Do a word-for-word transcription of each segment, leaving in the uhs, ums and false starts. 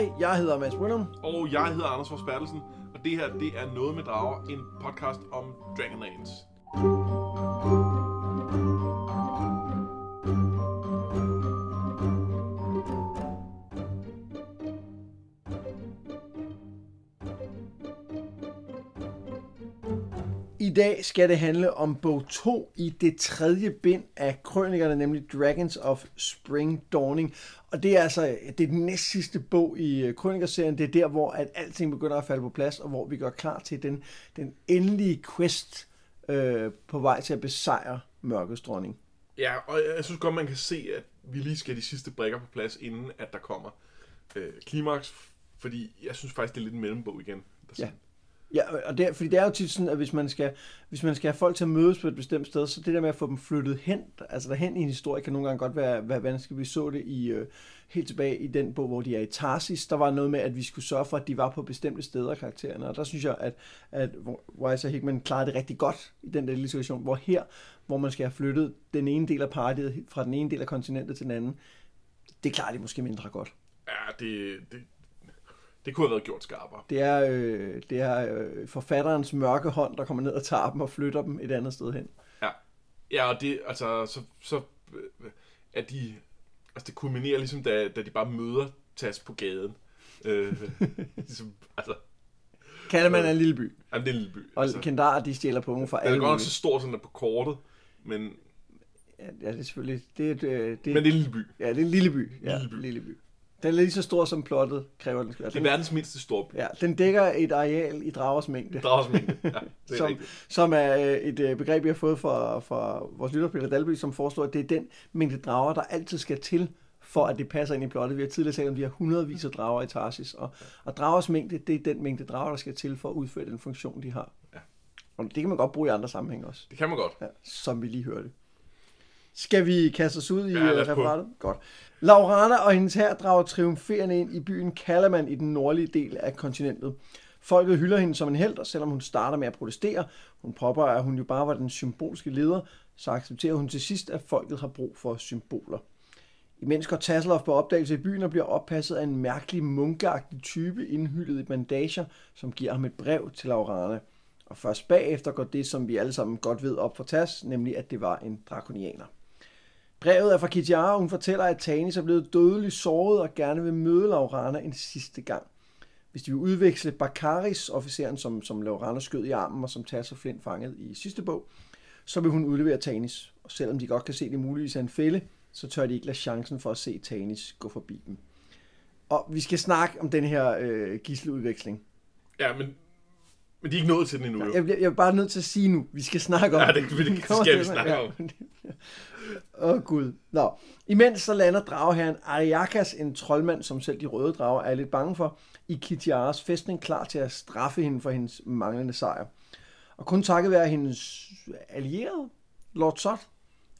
Hej, jeg hedder Mads Brynum. Og jeg hedder Anders Forsbærdelsen. Og det her, det er Noget med Drager, en podcast om Dragonlance. I dag skal det handle om bog to i det tredje bind af Krønikerne, nemlig Dragons of Spring Dawning. Og det er altså det er den næst sidste bog i Krønikerserien. Det er der, hvor at alting begynder at falde på plads, og hvor vi gør klar til den, den endelige quest øh, på vej til at besejre Mørkets dronning. Ja, og jeg synes godt, man kan se, at vi lige skal de sidste brikker på plads, inden at der kommer øh, klimaks. Fordi jeg synes faktisk, det er lidt en mellembog igen. Der ja. Ja, og det, fordi det er jo tit sådan, at hvis man, skal, hvis man skal have folk til at mødes på et bestemt sted, så det der med at få dem flyttet hen, altså derhen i en historie, kan nogle gange godt være, være vanskeligt. Vi så det i, øh, helt tilbage i den bog, hvor de er i Tarsis. Der var noget med, at vi skulle sørge for, at de var på bestemte steder, karaktererne. Og der synes jeg, at, at Weiss og Hickman klarede det rigtig godt i den der lille situation, hvor her, hvor man skal have flyttet den ene del af partiet fra den ene del af kontinentet til den anden, det klarer de måske mindre godt. Ja, det... det... Det kunne have været gjort skarpere. Det er, øh, det er øh, forfatterens mørke hånd, der kommer ned og tager dem og flytter dem et andet sted hen. Ja, ja og det, altså, så, så er de, altså det kulminerer ligesom, da, da de bare møder Tas på gaden. Øh, ligesom, altså. Kalaman øh, er en lille by. Jamen, det er en lille by. Og altså, Kendar, de stjæler på dem fra alle. Det er godt nok så stort, som der på kortet, men. Ja, det er selvfølgelig. Det er, det, det, men det er en lille by. Ja, det er en lille by. Ja, lille by. Lille by. Den er lige så stor, som plottet kræver, den skal være. Det er verdens mindste store by. Ja, den dækker et areal i dragers mængde. Dragers mængde, ja. Det er som, som er et begreb, vi har fået fra, fra vores lytter, Peter Dalby, som foreslår, at det er den mængde drager, der altid skal til, for at det passer ind i plottet. Vi har tidligere talt om, de har hundredvis af drager i Tarsis, og, og dragers mængde, det er den mængde drager, der skal til for at udføre den funktion, de har. Ja. Og det kan man godt bruge i andre sammenhæng også. Det kan man godt. Ja, som vi lige hørte. Skal vi kaste os ud i ja, referatet? Godt. Laurana og hendes hær drager triumferende ind i byen Kalaman i den nordlige del af kontinentet. Folket hylder hende som en helt, og selvom hun starter med at protestere, hun påpeger, at hun jo bare var den symbolske leder, så accepterer hun til sidst, at folket har brug for symboler. Imens går Tasselov på opdagelse i byen og bliver oppasset af en mærkelig munkeagtig type indhyllet i bandager, som giver ham et brev til Laurana. Og først bagefter går det, som vi alle sammen godt ved, op for Tas, nemlig at det var en drakonianer. Brevet er fra Kitiara, og hun fortæller, at Tanis er blevet dødeligt såret og gerne vil møde Laurana en sidste gang. Hvis de vil udveksle Bakaris, officeren, som, som Laurana skød i armen og som Tass og Flint fangede i sidste bog, så vil hun udlevere Tanis. Og selvom de godt kan se, det muligvis er en fælde, så tør de ikke lade chancen for at se Tanis gå forbi dem. Og vi skal snakke om den her øh, gisseludveksling. Ja, men... Men de er ikke nået til den endnu. Jeg, jeg er bare nødt til at sige nu, vi skal snakke om ja, det. det, det skal vi snakke om. Åh oh, gud. Nå. Imens så lander drageherren Ariakas, en troldmand, som selv de røde drager er lidt bange for, i Kitiaras fæstning, klar til at straffe hende for hendes manglende sejr. Og kun takket være hendes allierede, Lord Soth,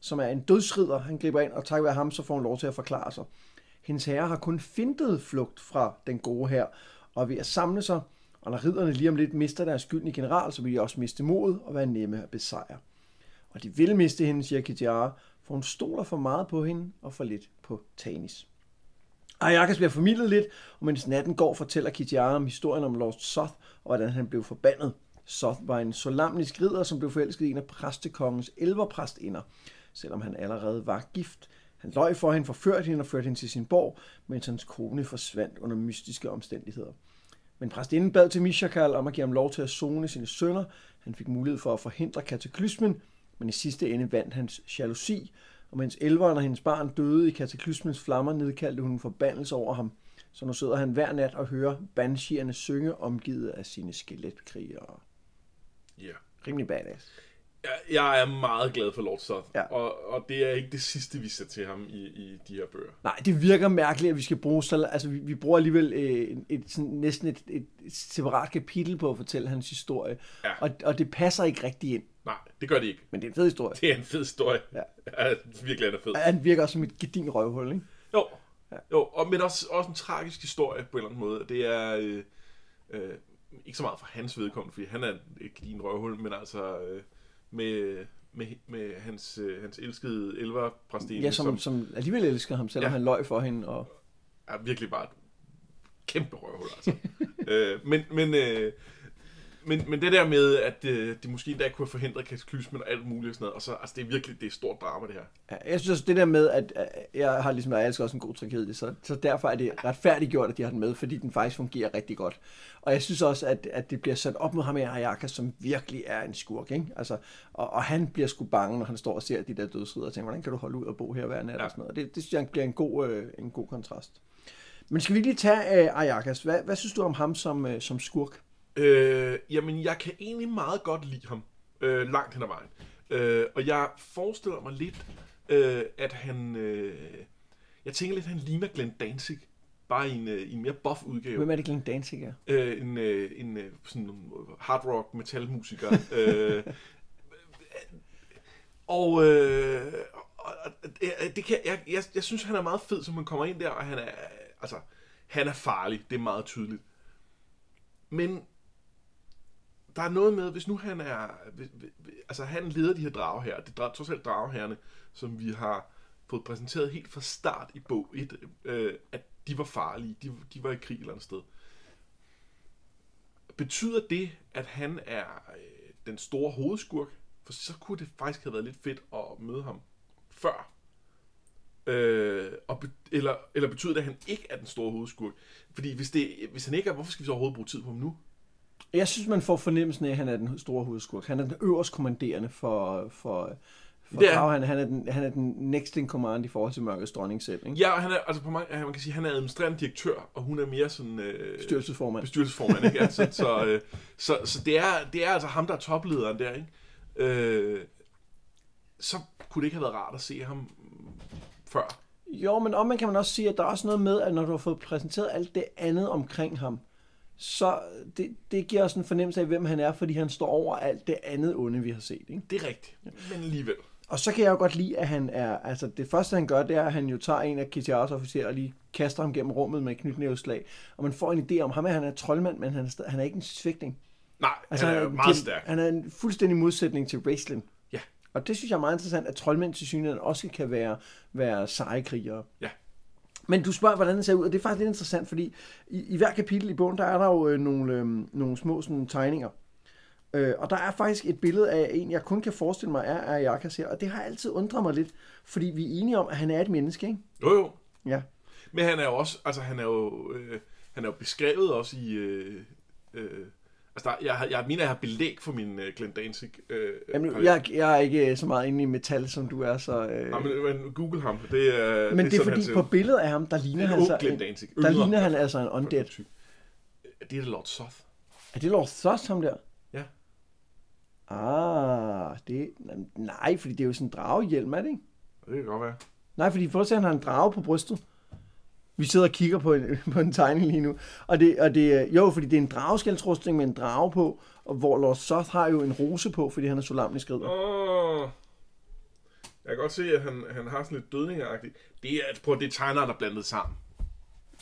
som er en dødsridder, han griber ind, og takket være ham, så får hun lov til at forklare sig. Hendes herre har kun fintet flugt fra den gode hær, og ved at samle sig, og når ridderne lige om lidt mister deres skyldne general, så vil de også miste modet og være nemme at besejre. Og de vil miste hende, siger Kitiara, for hun stoler for meget på hende og for lidt på Tanis. Ariakas bliver formidlet lidt, og mens natten går, fortæller Kitiara om historien om Lord Soth og hvordan han blev forbandet. Soth var en solamnisk ridder, som blev forelsket i en af præstekongens elverpræstinder, selvom han allerede var gift. Han løj for hende, forførte hende og førte hende til sin borg, mens hans kone forsvandt under mystiske omstændigheder. Men præstinden bad til Mishakal om at give ham lov til at zone sine sønner. Han fik mulighed for at forhindre kataklysmen, men i sidste ende vandt hans jalousi. Og mens elveren og hendes barn døde i kataklysmens flammer, nedkaldte hun en forbandelse over ham. Så nu sidder han hver nat og hører banshierne synge, omgivet af sine skeletkrigere. Ja. Yeah. Rimelig badass. Jeg, jeg er meget glad for Lord Soth, ja. og, og det er ikke det sidste, vi ser til ham i, i de her bøger. Nej, det virker mærkeligt, at vi skal bruge så, altså vi, vi bruger alligevel øh, et, sådan, næsten et, et separat kapitel på at fortælle hans historie, ja. og, og det passer ikke rigtig ind. Nej, det gør det ikke. Men det er en fed historie. Det er en fed historie. Ja. Ja, virkelig er det fed. Han virker også som et gedin røvhul, ikke? Jo, ja. jo og, men også, også en tragisk historie på en eller anden måde. Det er øh, øh, ikke så meget for hans vedkommende, fordi han er et gedin røvhul, men altså... Øh, Med, med, med hans, øh, hans elskede elverpræstine. Ja, som, som, som alligevel elsker ham, selvom ja. han løg for hende. Og... Ja, virkelig bare et kæmpe røvhuller, altså. øh, men, men, øh, men, men det der med, at øh, de måske endda kunne have forhindret kataklysmen og alt muligt og sådan noget, og så, altså det er virkelig, det er stort drama, det her. Jeg synes også, det der med, at øh, jeg har ligesom, jeg elsker også en god tragedie, så, så derfor er det retfærdiggjort, at de har den med, fordi den faktisk fungerer rigtig godt. Og jeg synes også, at, at det bliver sat op mod ham med Ariakas, som virkelig er en skurk, ikke? Altså, og, og han bliver sgu bange, når han står og ser de der dødsrider og tænker, hvordan kan du holde ud og bo her hver nat, ja, og sådan noget. Og det, det synes jeg bliver en god, øh, en god kontrast. Men skal vi lige tage øh, Ariakas? Hvad, hvad synes du om ham som, øh, som skurk? Øh, jamen, jeg kan egentlig meget godt lide ham. Øh, langt hen ad vejen. Øh, og jeg forestiller mig lidt, øh, at han... Øh, jeg tænker lidt, at han ligner Glenn Danzig. Bare i en, øh, en mere buff udgave. Hvem er det, Glenn Danzig er? Øh, en øh, en øh, sådan hard rock metalmusiker. øh, og... Øh, og øh, det kan, jeg, jeg, jeg synes, han er meget fed, som han kommer ind der, og han er... Altså, han er farlig, det er meget tydeligt. Men der er noget med, hvis nu han er... Altså, han leder de her drager her, det er trods alt dragerherrerne, som vi har fået præsenteret helt fra start i bog et, øh, at de var farlige, de, de var i krig et eller andet sted. Betyder det, at han er øh, den store hovedskurk? For så kunne det faktisk have været lidt fedt at møde ham før. Øh, og be- eller, eller betyder det, at han ikke er den store hovedskurk? Fordi hvis, det, hvis han ikke er, hvorfor skal vi så overhovedet bruge tid på ham nu? Jeg synes, man får fornemmelsen af, at han er den store hovedskurk. Han er den øverst kommanderende for, for, for Krav. Han, han, er den, han er den next in command i forhold til Mørkets dronning selv, ikke? Ja, og han er, altså på mange, man kan sige, han er administrerende direktør, og hun er mere sådan... Øh, bestyrelsesformand. Bestyrelsesformand, ikke? Altså, så øh, så, så det, er, det er altså ham, der er toplederen der, ikke? Øh, så kunne det ikke have været rart at se ham... Før. Jo, men om man kan man også sige, at der er også noget med, at når du har fået præsenteret alt det andet omkring ham, så det, det giver også en fornemmelse af, hvem han er, fordi han står over alt det andet onde, vi har set, ikke? Det er rigtigt, ja. Men alligevel. Og så kan jeg jo godt lide, at han er, altså det første han gør, det er, at han jo tager en af Kitiaras officerer og lige kaster ham gennem rummet med et knytnæveslag, og man får en idé om ham, at han er troldmand, men han er, han er ikke en svægtning. Nej, altså, han er, han er meget stærk. Han er en fuldstændig modsætning til Raistlin. Og det synes jeg er meget interessant, at troldmænd til synligheden også kan være, være seje krigere. Ja. Men du spørger, hvordan det ser ud, og det er faktisk lidt interessant, fordi i, i hver kapitel i bogen, der er der jo øh, nogle, øh, nogle små sådan, tegninger. Øh, og der er faktisk et billede af en, jeg kun kan forestille mig, er Ariakas her, og det har altid undret mig lidt, fordi vi er enige om, at han er et menneske, ikke? Jo, jo. Ja. Men han er jo også, altså han er jo, øh, han er jo beskrevet også i... Øh, øh, Altså, der, jeg, jeg mener, jeg har belæg for min uh, Glenn Danzig. Øh, Jamen, jeg, jeg er ikke så meget inde i metal, som du er, så... Øh... Nej, men Google ham. Det, øh, men det, det er fordi, på billedet af ham, der ligner han altså... Glenn Danzig. Der Øller. ligner han altså en undead. Det er Lord Soth. Er det Lord Soth, ham der? Ja. Ah, det... Nej, fordi det er jo sådan en dragehjelm, er det ikke? Det kan godt være. Nej, fordi for at se, han har en drage på brystet. Vi sidder og kigger på en, på en tegning lige nu, og det, og det, jo, fordi det er en drageskældsrustning med en drage på, og hvor Lord Soth har jo en rose på, fordi han er solamnisk ridder. Åh, oh, jeg kan godt se, at han, han har sådan lidt dødningeragtigt. Det er, prøv, det er tegnere, der er blandet sammen.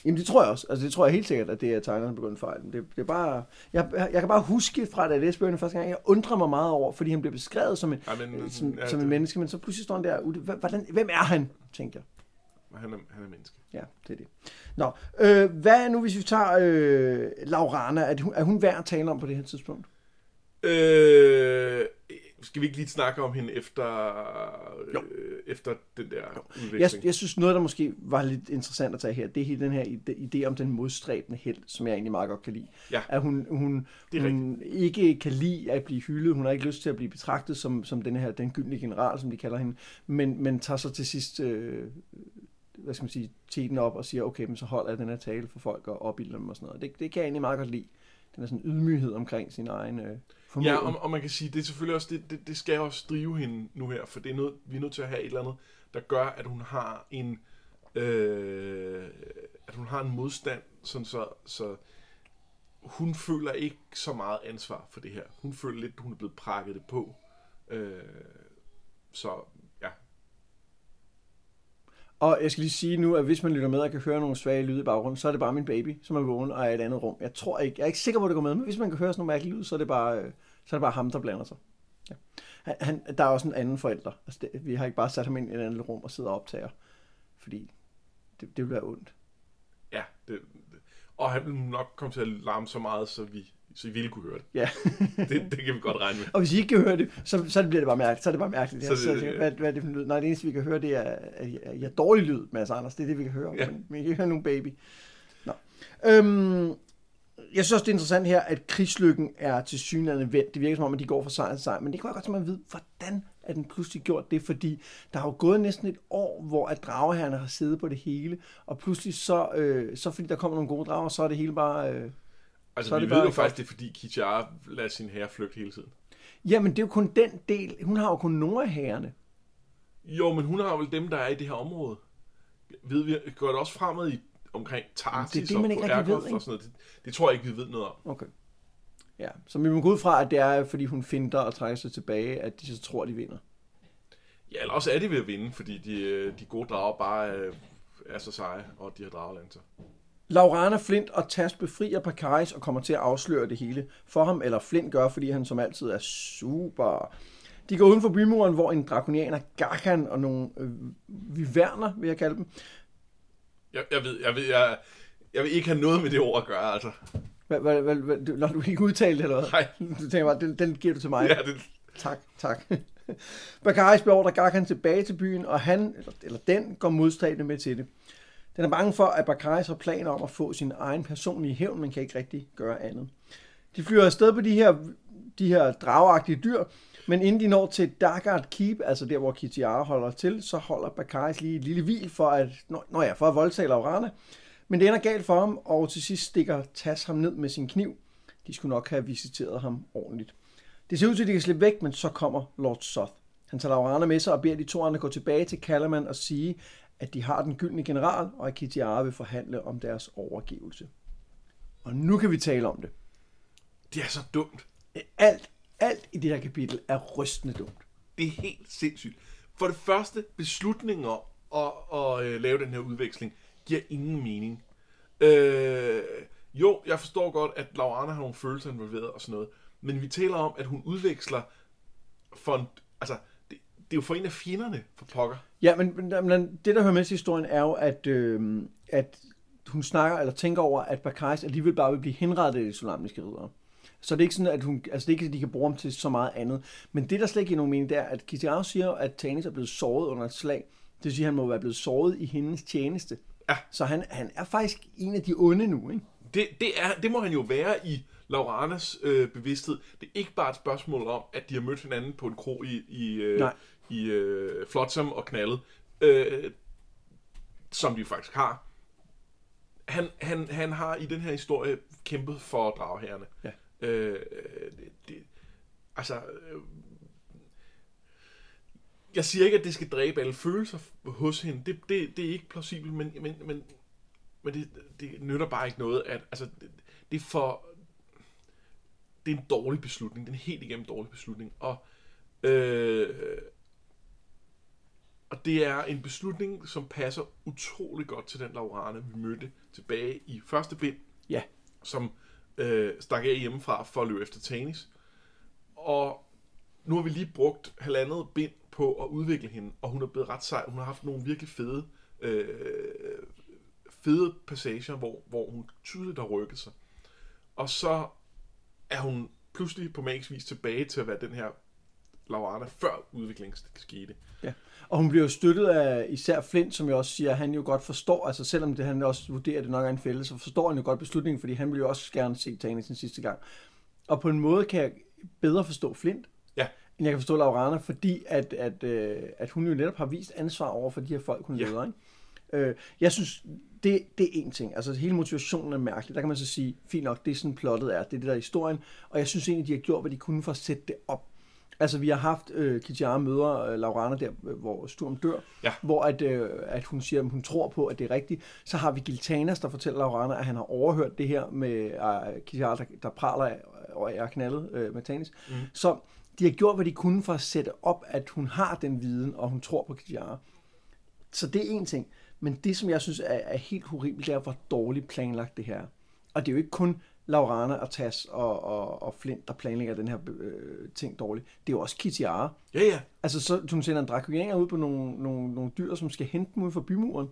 Jamen det tror jeg også, altså det tror jeg helt sikkert, at det er tegnerne, der begyndte fejlen. Det, det er bare, jeg, jeg kan bare huske fra, da jeg læste bøgerne første gang, jeg undrer mig meget over, fordi han blev beskrevet som en, ja, men, som, ja, som en menneske, men så pludselig står han der ude, hvordan, hvem er han, tænker jeg. Han er, han er menneske. Ja, det er det. Nå, øh, hvad er nu, hvis vi tager øh, Laurana? Er hun, er hun værd at tale om på det her tidspunkt? Øh, skal vi ikke lige snakke om hende efter, øh, efter den der udveksling? Jeg, jeg synes, noget, der måske var lidt interessant at tage her, det er hele den her idé om den modstræbende held, som jeg egentlig meget godt kan lide. Ja. At hun, hun, hun ikke kan lide at blive hyldet, hun har ikke lyst til at blive betragtet som, som den her, den gyldne general, som de kalder hende, men, men tager så til sidst... Øh, hvad skal man sige, teten op og siger, okay, men så holder jeg den her tale for folk og opbilder dem og sådan noget. Det, det kan jeg egentlig meget godt lide. Den er sådan en ydmyghed omkring sin egen øh, formål. Ja, og, og man kan sige, det er selvfølgelig også, det, det, det skal også drive hende nu her, for det er noget, vi er nødt til at have et eller andet, der gør, at hun har en øh, at hun har en modstand, sådan så, så hun føler ikke så meget ansvar for det her. Hun føler lidt, at hun er blevet prakket det på. Øh, så Og jeg skal lige sige nu, at hvis man lytter med og kan høre nogle svage lyde i baggrunden, så er det bare min baby, som er vågen og er i et andet rum. Jeg tror ikke, jeg er ikke sikker, hvor det går med, men hvis man kan høre sådan nogle mærkelige lyde, så er det bare, så er det bare ham, der blander sig. Ja. Han, han, der er også en anden forælder. Altså det, vi har ikke bare sat ham ind i et andet rum og sidder og optager, fordi det, det vil være ondt. Ja, det, og han ville nok komme til at larme så meget, så vi, så I ville kunne høre det. Ja. det. Det kan vi godt regne med. Og hvis I ikke kan høre det, så, så bliver det bare mærkeligt. Så er det bare mærkeligt. Så det, så tænker, hvad, hvad er det for en lyd? Nej, det eneste, vi kan høre, det er, at I har dårlig lyd, Mads Anders. Det er det, vi kan høre. Ja. Men vi kan ikke høre nogen baby. Nå. Øhm, jeg synes også, det er interessant her, at krigslykken er tilsyneladende vendt. Det virker som om, at de går fra sejr til sejr. Men det kan jeg godt tænke mig at vide, hvordan at den pludselig gjort det, fordi der har jo gået næsten et år, hvor at drageherrerne har siddet på det hele, og pludselig så, øh, så fordi der kommer nogle gode drager, så er det hele bare... Øh, altså, vi det ved jo faktisk, det er, fordi Kitiara lader sin herre flygte hele tiden. Jamen, det er jo kun den del. Hun har jo kun nogle af herrerne. Jo, men hun har vel dem, der er i det her område. Ved vi, går det også fremad i, omkring Tarsis og Ariakas og sådan noget? Det, det tror jeg ikke, vi ved noget om. Okay. Ja, så vi må gå ud fra, at det er, fordi hun finder og trækker sig tilbage, at de så tror, de vinder. Ja, eller også er de ved at vinde, fordi de, de gode drager bare øh, er så seje, og de har dragelanser. Laurana, Flint og Tas befrier Bakaris og kommer til at afsløre det hele for ham, eller Flint gør, fordi han som altid er super. De går uden for bymuren, hvor en drakonianer, Gakan og nogle øh, viverner, vil jeg kalde dem. Jeg, jeg ved, jeg ved, jeg, jeg vil ikke have noget med det ord at gøre, altså. Hvad, hvad, hvad, hvad, når du ikke udtalte eller hvad? Nej. Du tænker bare, den, den giver du til mig. Ja, det... Tak, tak. Bakaris beordrer Gakan tilbage til byen, og han, eller, eller den, går modstræbende med til det. Den er bange for, at Bakaris har planer om at få sin egen personlige hævn, men kan ikke rigtig gøre andet. De flyver afsted på de her, de her drageagtige dyr, men inden de når til Dagard Keep, altså der, hvor Kitiara holder til, så holder Bakaris lige et lille hvil for at, nå ja, for at voldtage Laurana. Men det ender galt for ham, og til sidst stikker Tas ham ned med sin kniv. De skulle nok have visiteret ham ordentligt. Det ser ud til, at de kan slippe væk, men så kommer Lord Soth. Han tager Laurana med sig og beder de to andre gå tilbage til Kalaman og sige, at de har den gyldne general, og at Kitiara vil forhandle om deres overgivelse. Og nu kan vi tale om det. Det er så dumt. Alt, alt i det her kapitel er rystende dumt. Det er helt sindssygt. For det første, beslutningen om at, at, at lave den her udveksling giver ingen mening. Øh, jo, jeg forstår godt, at Laurana har nogle følelser involveret og sådan noget, men vi taler om, at hun udveksler for en, altså, det, det er jo for en af fjenderne for pokker. Ja, men, men det, der hører med til historien, er jo, at, øh, at hun snakker eller tænker over, at Bakaris alligevel bare vil blive henrettet af de solamniske riddere. Så det er ikke sådan, at hun, altså det er ikke, at de kan bruge ham til så meget andet. Men det, der slet ikke er nogen mening, det er, at Kitiara siger, at Tanis er blevet såret under et slag. Det vil sige, at han må være blevet såret i hendes tjeneste. Ja. Så han, han er faktisk en af de onde nu, ikke? Det, det, er, det må han jo være i Lauranas øh, bevidsthed. Det er ikke bare et spørgsmål om, at de har mødt hinanden på en kro i, i, øh, i øh, Flotsam og knaldet, øh, som de faktisk har. Han, han, han har i den her historie kæmpet for dragherrerne. Ja. Øh, det, det, altså... Øh, Jeg siger ikke, at det skal dræbe alle følelser hos hende. Det, det, det er ikke plausibelt, men, men, men, men det, det nytter bare ikke noget. At, altså, det, det, er for, det er en dårlig beslutning. Det er en helt igennem dårlig beslutning. Og, øh, og det er en beslutning, som passer utrolig godt til den Laurana, vi mødte tilbage i første bind. Ja. Som øh, stak af hjemmefra for at løbe efter Tanis. Og nu har vi lige brugt halvandet bind på at udvikle hende, og hun er blevet ret sej. Hun har haft nogle virkelig fede, øh, fede passager, hvor, hvor hun tydeligt har rykket sig. Og så er hun pludselig på magisk vis tilbage til at være den her Laurana, før udviklingen skete. Ja, og hun bliver jo støttet af især Flint, som jeg også siger, han jo godt forstår, altså selvom det, han også vurderer, det nok er en fælde, så forstår han jo godt beslutningen, fordi han ville jo også gerne se Tanis den sidste gang. Og på en måde kan jeg bedre forstå Flint, men jeg kan forstå Laurana, fordi at, at, at hun jo netop har vist ansvar over for de her folk, hun ja. leder. Ikke? Jeg synes, det, det er en ting. Altså hele motivationen er mærkelig. Der kan man så sige, fint nok, det er sådan plottet er. Det er det der historien. Og jeg synes egentlig, de har gjort, hvad de kunne for at sætte det op. Altså vi har haft øh, Kitiara møder øh, Laurana der, hvor Sturm dør, ja. hvor at, øh, at hun siger, at hun tror på, at det er rigtigt. Så har vi Gilthanas, der fortæller Laurana, at han har overhørt det her med øh, Kitiara, der, der praler af, og er knaldet øh, med Tanis. Mm. Så de har gjort, hvad de kunne for at sætte op, at hun har den viden, og hun tror på Kitiara. Så det er en ting. Men det, som jeg synes er, er helt horribelt, det er, hvor dårligt planlagt det her. Og det er jo ikke kun Laurana og Tas og, og, og Flint, der planlægger den her øh, ting dårligt. Det er jo også Kitiara. Ja, ja. Altså, så, hun sender en drakonianer ud på nogle, nogle, nogle dyr, som skal hente dem ud fra bymuren.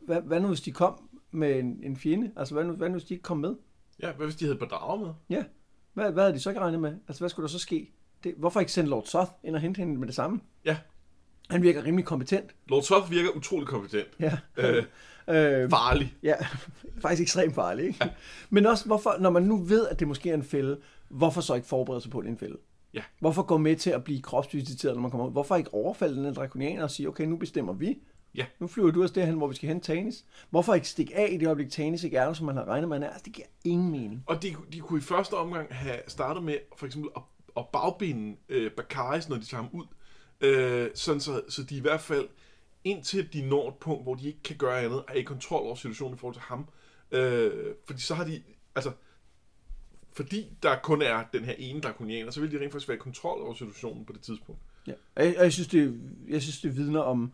Hvad, hvad nu, hvis de kom med en, en fjende? Altså, hvad nu, hvad nu, hvis de ikke kom med? Ja, hvad hvis de havde bedraget med? Ja, hvad, hvad havde de så ikke regnet med? Altså, hvad skulle der så ske? Det, hvorfor ikke sende Lord Soth ind og hente hende med det samme? Ja. Han virker rimelig kompetent. Lord Soth virker utrolig kompetent. Ja. Øh, øh, farlig. Ja, faktisk ekstremt farlig, ikke? Ja. Men også, hvorfor, når man nu ved, at det måske er en fælde, hvorfor så ikke forberede sig på en fælde? Ja. Hvorfor gå med til at blive kropsvisiteret, når man kommer ud? Hvorfor ikke overfalde den drakonianer og sige, okay, nu bestemmer vi. Ja. Nu flyver du også derhen, hvor vi skal hente Tanis. Hvorfor ikke stikke af i det øjeblik, Tanis ikke er der, som man har regnet med, altså, det giver ingen mening. Og de, de kunne i første omgang have startet med, for eksempel, at, at bagbinde øh, Bakaris, når de tager ham ud. Øh, sådan så, så de i hvert fald, indtil de når et punkt, hvor de ikke kan gøre andet, er i kontrol over situationen i forhold til ham. Øh, fordi så har de, altså... Fordi der kun er den her ene drakonianer, så vil de rent faktisk være i kontrol over situationen på det tidspunkt. Ja, og jeg, og jeg, synes, det, jeg synes, det vidner om...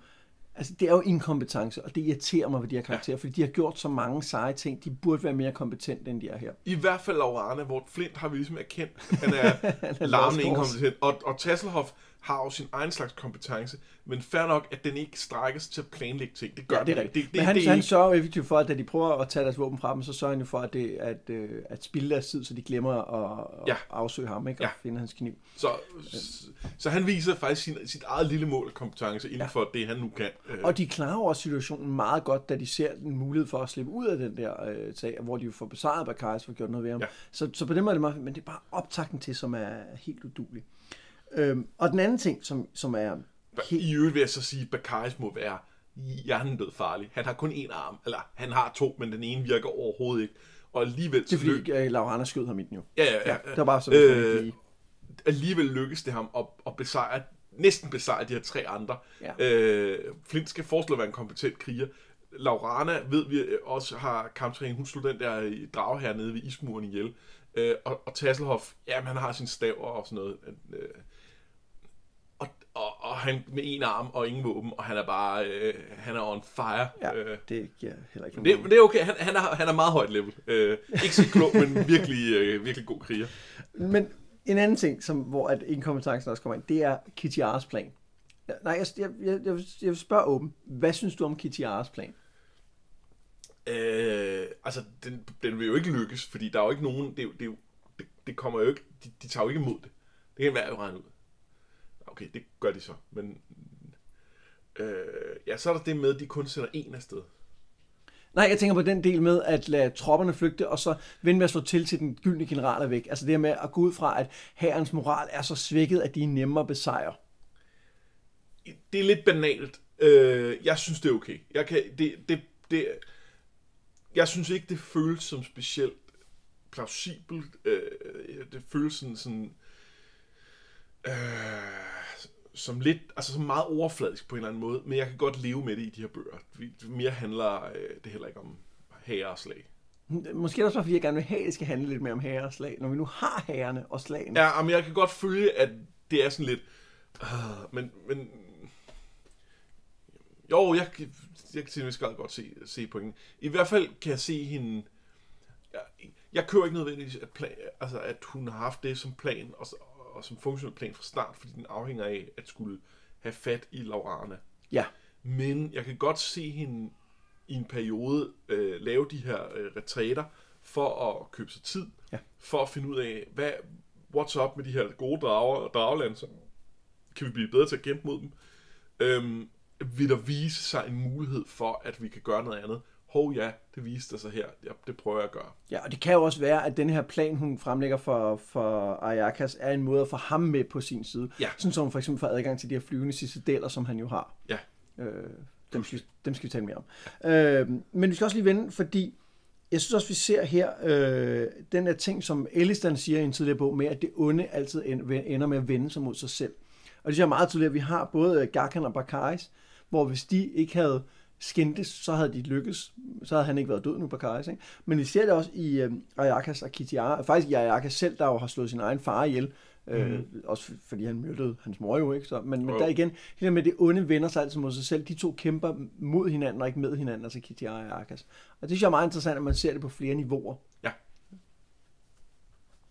Altså, det er jo inkompetence, og det irriterer mig ved de her karakterer, ja. Fordi de har gjort så mange seje ting, de burde være mere kompetente, end de er her. I hvert fald Laurana, hvor Flint har vi ligesom erkendt, at han er, er larmende inkompetent. Og, og Tasselhoff har jo sin egen slags kompetence, men fair nok, at den ikke strækkes til at planlægge ting. Det gør ja, det er det, det, Men det, han, det, han sørger jo effektivt for, at da de prøver at tage deres våben fra dem, så sørger han jo for, at, det, at, at spilde deres tid, så de glemmer at, ja. at afsøge ham, ikke? Og ja. finde hans kniv. Så, så, så han viser faktisk sin, sit eget lille mål af kompetence inden ja. for det, han nu kan. Og de klarer over situationen meget godt, da de ser en mulighed for at slippe ud af den der øh, sag, hvor de jo får besejret Bakaris for at gøre noget ved ham. Ja. Så, så på den måde er det meget, men det er bare optakten til, som er helt uduelig. Øhm, og den anden ting, som, som er... Helt... I øvrigt vil jeg så sige, at Bakaris må være hjernedød farlig. Han har kun en arm, eller han har to, men den ene virker overhovedet ikke. Og alligevel... Det er fordi, lyk... Laurana skød ham i den jo. Ja, ja, ja. ja det var bare sådan, øh, at lige... Alligevel lykkes det ham at, at besejre, næsten besejre de her tre andre. Ja. Øh, Flint skal forestille at være en kompetent kriger. Laurana ved vi også har kamptræning. Hun slog den der drage her nede ved ismuren ihjel. Øh, og, og Tasselhoff, jamen han har sin stav og sådan noget. Øh, og, og, og han med en arm og ingen våben, og han er bare, øh, han er on fire. Ja, øh, det giver heller ikke det, det er okay, han, han, er, han er meget højt level. Øh, ikke så klog, men virkelig, øh, virkelig god kriger. Men en anden ting, som, hvor at inkompetencen også kommer ind, det er Kitiaras plan. Nej, jeg, jeg, jeg, jeg, vil, jeg vil spørge åben. Hvad synes du om Kitiaras plan? Øh, altså, den, den vil jo ikke lykkes, fordi der er jo ikke nogen, det, det, det, det kommer jo ikke, de, de tager jo ikke imod det. Det kan være jo regne ud. Okay, det gør de så, men øh, ja, så er der det med, at de kun sender en af sted. Nej, jeg tænker på den del med at lade tropperne flygte, og så vende med at slå til til den gyldne general er væk. Altså det her med at gå ud fra, at hærens moral er så svækket, at de er nemmere besejrer. Det er lidt banalt. Øh, jeg synes, det er okay. Jeg kan, det, det, det, jeg synes ikke, det føles som specielt plausibelt. Øh, det føles sådan, sådan øh, som lidt, altså som meget overfladisk på en eller anden måde, men jeg kan godt leve med det i de her bøger. Det mere handler øh, det heller ikke om hære og slag. Måske også bare, fordi jeg gerne vil have, at det skal handle lidt mere om hære og slag, når vi nu har hærene og slagene. Ja, men jeg kan godt føle, at det er sådan lidt, øh, men, men jo, jeg, jeg, jeg kan simpelthen godt se, se pointen. I hvert fald kan jeg se hende... Jeg, jeg kører ikke nødvendigvis, at, plan, altså, at hun har haft det som plan, og, og, og som funktionel plan fra start, fordi den afhænger af at skulle have fat i Laurana. Ja. Men jeg kan godt se hende i en periode øh, lave de her øh, retræter for at købe sig tid, ja. For at finde ud af, hvad, what's up med de her gode drager og draglanser? Kan vi blive bedre til at kæmpe mod dem? Øhm, vil der vise sig en mulighed for, at vi kan gøre noget andet? Hov ja, det viste sig her. Ja, det prøver jeg at gøre. Ja, og det kan jo også være, at den her plan, hun fremlægger for, for Ariakas, er en måde at få ham med på sin side. Ja. Sådan som for eksempel får adgang til de her flyvende citadeller, som han jo har. Ja. Øh, dem, skal, dem skal vi tale mere om. Ja. Øh, men vi skal også lige vende, fordi jeg synes også, vi ser her øh, den der ting, som Ellistan siger i en tidligere bog, med at det onde altid ender med at vende sig mod sig selv. Og det synes jeg meget tydeligt, at vi har både Gakan og Bakaris, hvor hvis de ikke havde skændtes, så havde de lykkes. Så havde han ikke været død nu, Bakaris. Ikke? Men vi ser det også i øh, Ariakas og Kitiara. Faktisk i Ariakas selv, der jo har slået sin egen far ihjel. Øh, mm. Også fordi han myrdede hans mor jo, ikke? Så, men, men der igen, det der med det onde vender sig altid mod sig selv. De to kæmper mod hinanden og ikke med hinanden, altså Kitiara og Ariakas. Og det synes jeg er meget interessant, at man ser det på flere niveauer. Ja.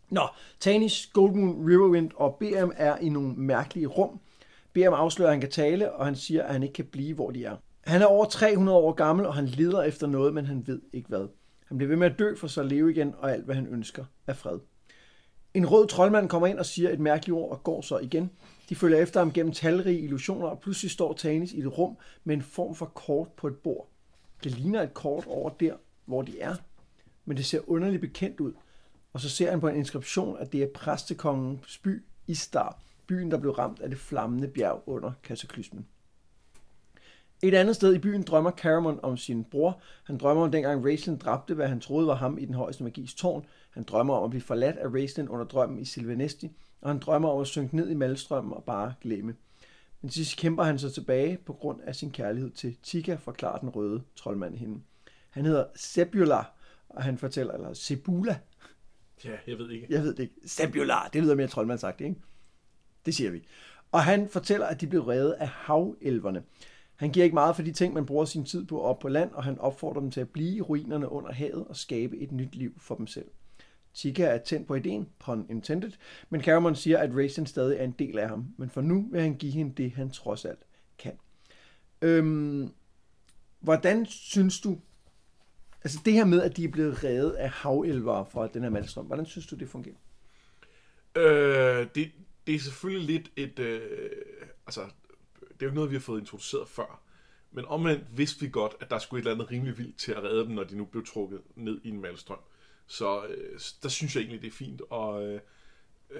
Nå, Tanis, Goldmoon, Riverwind og Berem er i nogle mærkelige rum. Berem afslører, at han kan tale, og han siger, at han ikke kan blive, hvor de er. Han er over tre hundrede år gammel, og han leder efter noget, men han ved ikke hvad. Han bliver ved med at dø for så at leve igen, og alt hvad han ønsker er fred. En rød troldmand kommer ind og siger et mærkeligt ord og går så igen. De følger efter ham gennem talrige illusioner, og pludselig står Tanis i et rum med en form for kort på et bord. Det ligner et kort over der, hvor de er, men det ser underligt bekendt ud. Og så ser han på en inskription, at det er præstekongens by Istar, byen der blev ramt af det flammende bjerg under kataklysmen. Et andet sted i byen drømmer Caramon om sin bror. Han drømmer om dengang Raistlin dræbte, hvad han troede var ham i den højeste magis tårn. Han drømmer om at blive forladt af Raistlin under drømmen i Silvanesti, og han drømmer om at synke ned i malstrømmen og bare glemme. Men sidst kæmper han sig tilbage på grund af sin kærlighed til Tika, forklarer den røde troldmand hende. Han hedder Zebulah, og han fortæller, eller Zebulah. Ja, jeg ved ikke. Jeg ved det ikke. Zebulah, det lyder mere troldmandsagtigt, ikke? Det siger vi. Og han fortæller, at de blev reddet af havelverne. Han giver ikke meget for de ting, man bruger sin tid på op på land, og han opfordrer dem til at blive i ruinerne under havet og skabe et nyt liv for dem selv. Tika er tændt på ideen, pun intended, men Caramon siger, at Raistlin stadig er en del af ham, men for nu vil han give hende det, han trods alt kan. Øhm, hvordan synes du, altså det her med, at de er blevet reddet af havelvere fra den her malstrøm, hvordan synes du, det fungerer? Øh, det, det er selvfølgelig lidt et, øh, altså... Det er jo ikke noget, vi har fået introduceret før. Men omvendt vidste vi godt, at der skulle et eller andet rimelig vildt til at redde dem, når de nu blev trukket ned i en malstrøm. Så øh, der synes jeg egentlig, det er fint. Og øh, øh,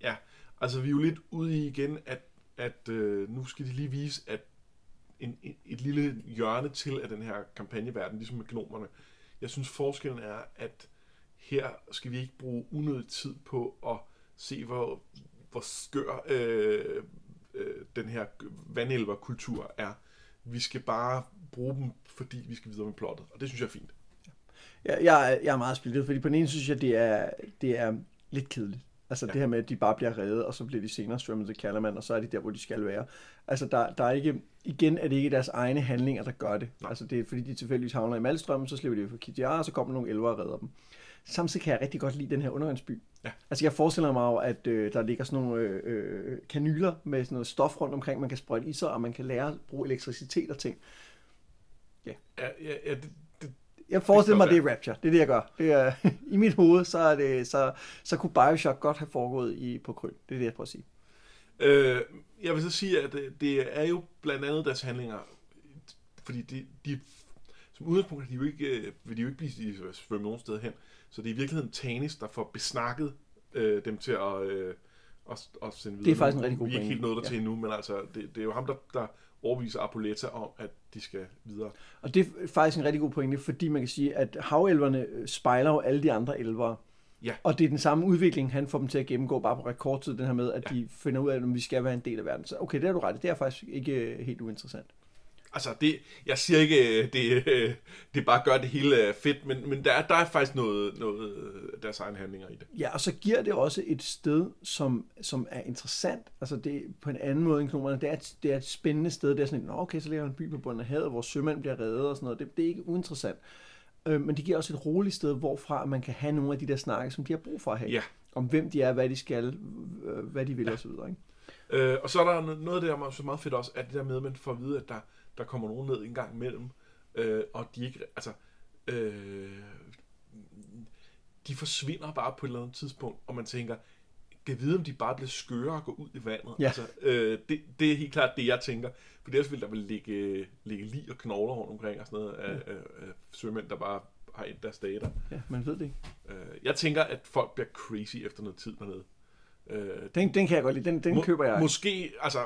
ja, altså vi er jo lidt ude i igen, at, at øh, nu skal de lige vise, at en, en, et lille hjørne til af den her kampagneverden, ligesom med gnomerne. Jeg synes forskellen er, at her skal vi ikke bruge unødig tid på at se, hvor, hvor skør... Øh, den her vandelverkultur er. Vi skal bare bruge dem, fordi vi skal videre med plottet, og det synes jeg er fint. Ja, jeg, jeg er meget splittet, fordi på den ene synes jeg, det er, det er lidt kedeligt. Altså ja. Det her med, at de bare bliver reddet, og så bliver de senere strømmet til Kalaman, og så er de der, hvor de skal være. Altså der, der er ikke, igen er det ikke deres egne handlinger, der gør det. Nej. Altså det er, fordi de tilfældigvis havner i malstrømmen, så slipper de for Kitiara, og så kommer nogle elver og redder dem. Samtidig kan jeg rigtig godt lide den her undervandsby. Ja. Altså jeg forestiller mig jo, at øh, der ligger sådan nogle øh, kanyler med sådan noget stof rundt omkring, man kan sprøjte i sig, og man kan lære at bruge elektricitet og ting. Ja. Ja, ja, ja det, det, jeg forestiller mig, det er Rapture. Det er det, jeg gør. Det er, i mit hoved, så, er det, så, så kunne Bioshock godt have foregået i, på Krøn. Det er det, jeg prøver at sige. Øh, jeg vil så sige, at det, det er jo blandt andet deres handlinger, fordi de, de som udgangspunkt de jo ikke, vil de jo ikke blive svømme nogen sted hen. Så det er i virkeligheden Tanis, der får besnakket øh, dem til at, øh, at, at sende videre. Det er faktisk en rigtig god pointe. Vi er ikke helt nået der til ja. endnu, men altså, det, det er jo ham, der, der overbeviser Apoletta om, at de skal videre. Og det er faktisk en rigtig god pointe, fordi man kan sige, at havelverne spejler jo alle de andre elvere. Ja. Og det er den samme udvikling, han får dem til at gennemgå bare på rekordtid, den her med, at ja. de finder ud af, om vi skal være en del af verden. Så okay, det er du ret i. Det er faktisk ikke helt uinteressant. Altså, det, jeg siger ikke, det, det bare gør det hele fedt, men, men der, er, der er faktisk noget, noget deres egne handlinger i det. Ja, og så giver det også et sted, som, som er interessant, altså det på en anden måde end gnomerne. Det er et, det er et spændende sted, det er sådan, at okay, så ligger en by på bunden af havet, hvor sømænd bliver reddet og sådan noget. Det, det er ikke uinteressant. Øh, men det giver også et roligt sted, hvorfra man kan have nogle af de der snakke, som de har brug for at have. Ja. Om hvem de er, hvad de skal, hvad de vil ja. og så videre. Ikke? Øh, og så er der noget der, der er så meget fedt også, at det der med, at man får at vide, at der der kommer nogen ned en gang imellem, øh, og de ikke, altså, øh, de forsvinder bare på et eller andet tidspunkt, og man tænker, kan vide, om de bare bliver skøre og går ud i vandet? Ja. Altså, øh, det, det er helt klart det, jeg tænker, for ellers vil der vel ligge, ligge lig og knogler rundt omkring, og sådan noget, af ja. øh, øh, sømænd, der bare har et deres stater. Ja, man ved det ikke. Øh, jeg tænker, at folk bliver crazy efter noget tid dernede. Den, den kan jeg godt lide, den, den må, køber jeg. Måske, altså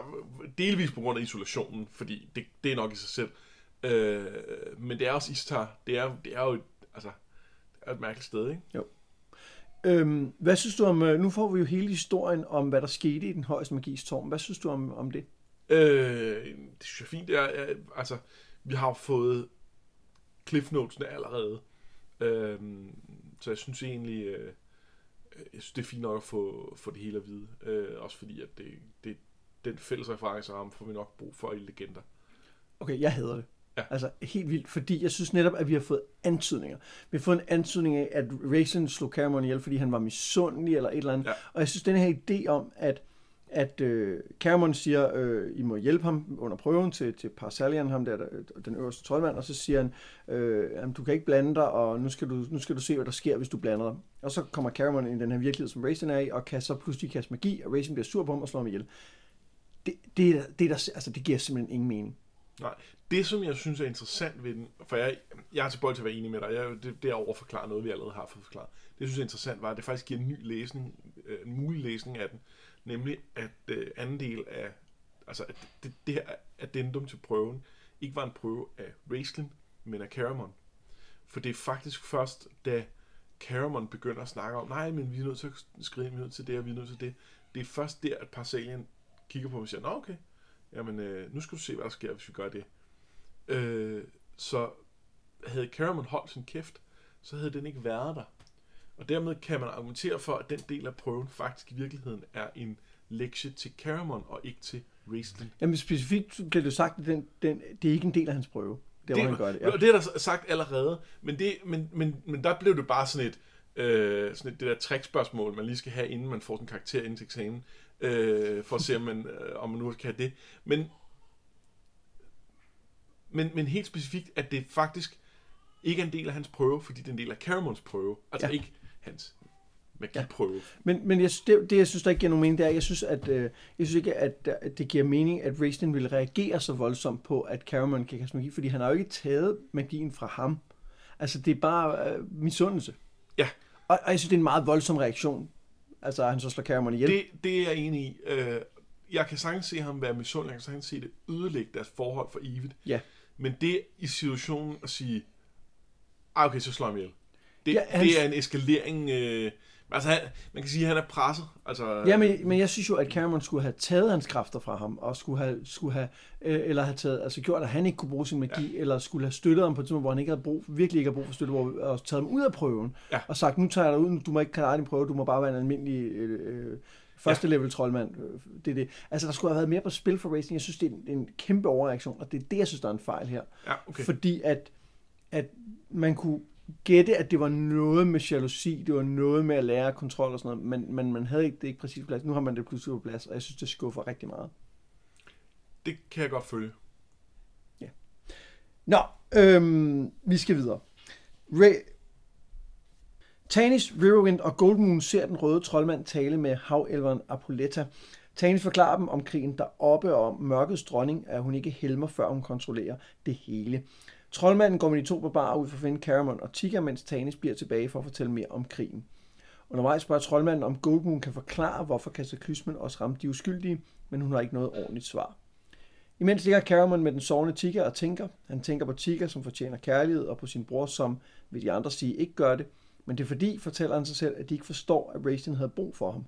delvis på grund af isolationen, fordi det, det er nok i sig selv. Øh, men det er også Istar, det er, det er jo et, altså, det er et mærkeligt sted, ikke? Jo. Øhm, hvad synes du om, nu får vi jo hele historien om, hvad der skete i den højeste magis tårn. Hvad synes du om, om det? Øh, det synes jeg fint, det er fint. Altså, vi har fået cliff notes'ene allerede. Øh, så jeg synes egentlig... Øh, Jeg synes, det er fint nok at få, få det hele at vide. Øh, også fordi, at det, det, den fælles erfaringsramme får vi nok brug for i Legender. Okay, jeg hader det. Ja. Altså, helt vildt, fordi jeg synes netop, at vi har fået antydninger. Vi har fået en antydning af, at Raistlin slog Caramon ihjel, fordi han var misundelig eller et eller andet. Ja. Og jeg synes, den her idé om, at at øh, Caramon siger, øh, I må hjælpe ham under prøven til, til Parsalian, ham der, der, den øverste troldmand, og så siger han, øh, jamen, du kan ikke blande dig, og nu skal, du, nu skal du se, hvad der sker, hvis du blander dig. Og så kommer Caramon ind i den her virkelighed, som Raistlin er i, og kan så pludselig kaste magi, og Raistlin bliver sur på ham og slår ham ihjel. Det, det, det, der, altså, det giver simpelthen ingen mening. Nej, det som jeg synes er interessant ved den, for jeg, jeg er til bold til at være enig med dig, jeg, det, det er overforklaret noget, vi allerede har fået forklaret. Det jeg synes er interessant, var, at det faktisk giver en ny læsning, en mulig læsning af den, nemlig at øh, anden del af, altså at det, det her addendum til prøven, ikke var en prøve af Raistlin, men af Caramon. For det er faktisk først, da Caramon begynder at snakke om, nej, men vi er nødt til at skrive, vi er nødt til det, og vi er nødt til det. Det er først der, at Parsalien kigger på mig og siger, nå okay, jamen øh, nu skal du se, hvad der sker, hvis vi gør det. Øh, så havde Caramon holdt sin kæft, så havde den ikke været der. Og dermed kan man argumentere for, at den del af prøven faktisk i virkeligheden er en lektie til Caramon og ikke til Raistlin. Jamen specifikt blev det sagt, at den, den, det er ikke en del af hans prøve. Det, det, han gør det, ja. Det er der sagt allerede, men, det, men, men, men der blev det bare sådan et, øh, sådan et det der trickspørgsmål, man lige skal have, inden man får den karakter ind til eksamen, øh, for at se, om man, øh, om man nu kan have det. Men, men, men helt specifikt, at det faktisk ikke er en del af hans prøve, fordi det er en del af Caramons prøve, altså ja. Ikke hans magiprøve. Ja. Men, men jeg, det, det, jeg synes, der ikke giver nogen mening, det er, jeg synes, at, øh, jeg synes ikke, at, at det giver mening, at Raistlin ville reagere så voldsomt på, at Caramon kan kaste magi, fordi han har jo ikke taget magien fra ham. Altså, det er bare øh, misundelse. Ja. Og, og jeg synes, det er en meget voldsom reaktion, altså, at han så slår Caramon ihjel. Det, det er jeg enig i. Øh, jeg kan sagtens se ham være misundelig, jeg kan sagtens se det ødelægge deres forhold for evigt. Ja. Men det i situationen at sige, ah, okay, så slår han ihjel. Det, ja, han... det er en eskalering. Øh, altså han, man kan sige, at han er presset. Altså, ja, men, men jeg synes jo, at Caramon skulle have taget hans kræfter fra ham, og skulle have, skulle have øh, eller have taget, altså gjort, at han ikke kunne bruge sin magi, ja. Eller skulle have støttet ham på et tidspunkt, hvor han ikke havde brug, virkelig ikke havde brug for støtte, hvor, og taget ham ud af prøven, ja. Og sagt, nu tager jeg dig ud, du må ikke klare din prøve, du må bare være en almindelig øh, øh, første ja. Level troldmand. Det er det. Altså, der skulle have været mere på spil for Racing. Jeg synes, det er en, en kæmpe overreaktion, og det er det, jeg synes, der er en fejl her. Ja, okay. Fordi at, at man kunne gætte, at det var noget med jalousi, det var noget med at lære kontrol og sådan noget, men, men man havde ikke det ikke præcis på plads. Nu har man det pludselig på plads, og jeg synes, det skuffer rigtig meget. Det kan jeg godt følge. Ja. Nå, øhm, vi skal videre. Re- Tanis, Riverwind og Goldmoon ser den røde troldmand tale med havelveren Apoletta. Tanis forklarer dem om krigen deroppe, og om mørkets dronning, at hun ikke helmer, før hun kontrollerer det hele. Troldmanden går med de to barbarer ud for at finde Caramon og Tika, mens Tanis bliver tilbage for at fortælle mere om krigen. Undervejs spørger troldmanden, om Goldmoon kan forklare, hvorfor kataklysmen også ramte de uskyldige, men hun har ikke noget ordentligt svar. Imens ligger Caramon med den sovende Tika og tænker. Han tænker på Tika, som fortjener kærlighed, og på sin bror, som, vil de andre sige, ikke gør det. Men det er fordi, fortæller han sig selv, at de ikke forstår, at Raistlin havde brug for ham.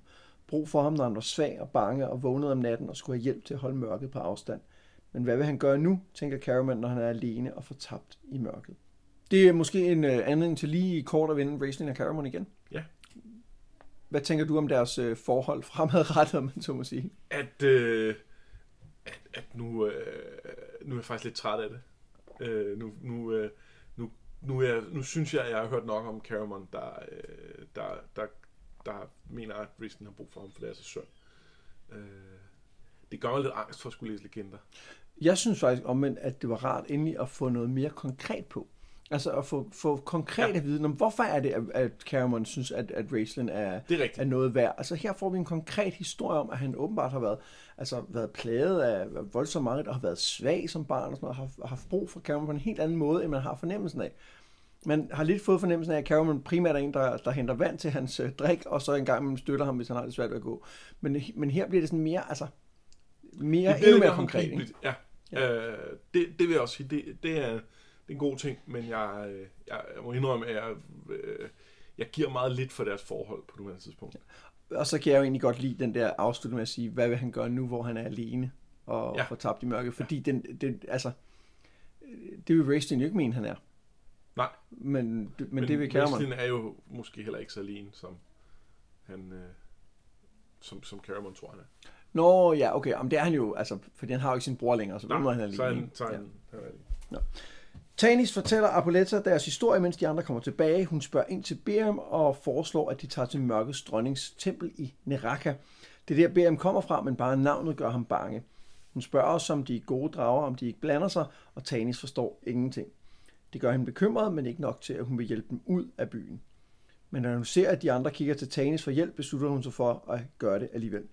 Brug for ham, når han var svag og bange og vågnede om natten og skulle have hjælp til at holde mørket på afstand. Men hvad vil han gøre nu, tænker Caramon, når han er alene og fortabt i mørket. Det er måske en øh, anledning til lige kort at vinde Raistlin og Caramon igen. Ja. Hvad tænker du om deres øh, forhold fremadrettet, om man så må sige? At, øh, at, at nu, øh, nu er jeg faktisk lidt træt af det. Øh, nu, nu, øh, nu, nu, er, nu synes jeg, at jeg har hørt nok om Caramon, der, øh, der, der, der mener, at Raistlin har brug for ham, for det er så søn. Øh, det gør mig lidt angst for at skulle læse legender. Jeg synes faktisk omvendt, at det var rart endelig at få noget mere konkret på. Altså at få, få konkret ja. Viden om, hvorfor er det, at Caramon synes, at, at Raistlin er, er, er noget værd. Altså her får vi en konkret historie om, at han åbenbart har været, altså, været plaget af voldsomt meget, og har været svag som barn og sådan noget, og har, har haft brug for Caramon på en helt anden måde, end man har fornemmelsen af. Man har lidt fået fornemmelsen af, at Caramon primært er en, der, der henter vand til hans øh, drik, og så en gang man støtter ham, hvis han har det svært at gå. Men, men her bliver det sådan mere, altså... mere det endnu mere konkret. Ja, ja. Øh, det, det vil jeg også sige. Det, det, er, det er en god ting, men jeg, jeg, jeg må indrømme, at jeg, jeg giver meget lidt for deres forhold på nuværende tidspunkt. Ja. Og så kan jeg jo egentlig godt lide den der afslutning med at sige, hvad vil han gøre nu, hvor han er alene og ja. Får tabt i mørket, fordi ja. den, det, altså, det vil Raistlin jo ikke mene, han er. Nej. Men, men, men det vil Caramon. Raistlin er jo måske heller ikke så alene, som han, som, som Caramon tror, han er. Nå, ja, okay. Jamen, det er han jo, altså, fordi han har jo ikke sin bror længere, så må han alene. Nej, så er han alene. Tanis fortæller Apoletta deres historie, mens de andre kommer tilbage. Hun spørger ind til Berem og foreslår, at de tager til Mørkets Dronnings tempel i Neraka. Det der Berem kommer fra, men bare navnet gør ham bange. Hun spørger også, om de gode drager, om de ikke blander sig, og Tanis forstår ingenting. Det gør hende bekymret, men ikke nok til, at hun vil hjælpe dem ud af byen. Men når hun ser, at de andre kigger til Tanis for hjælp, beslutter hun sig for at gøre det alligevel.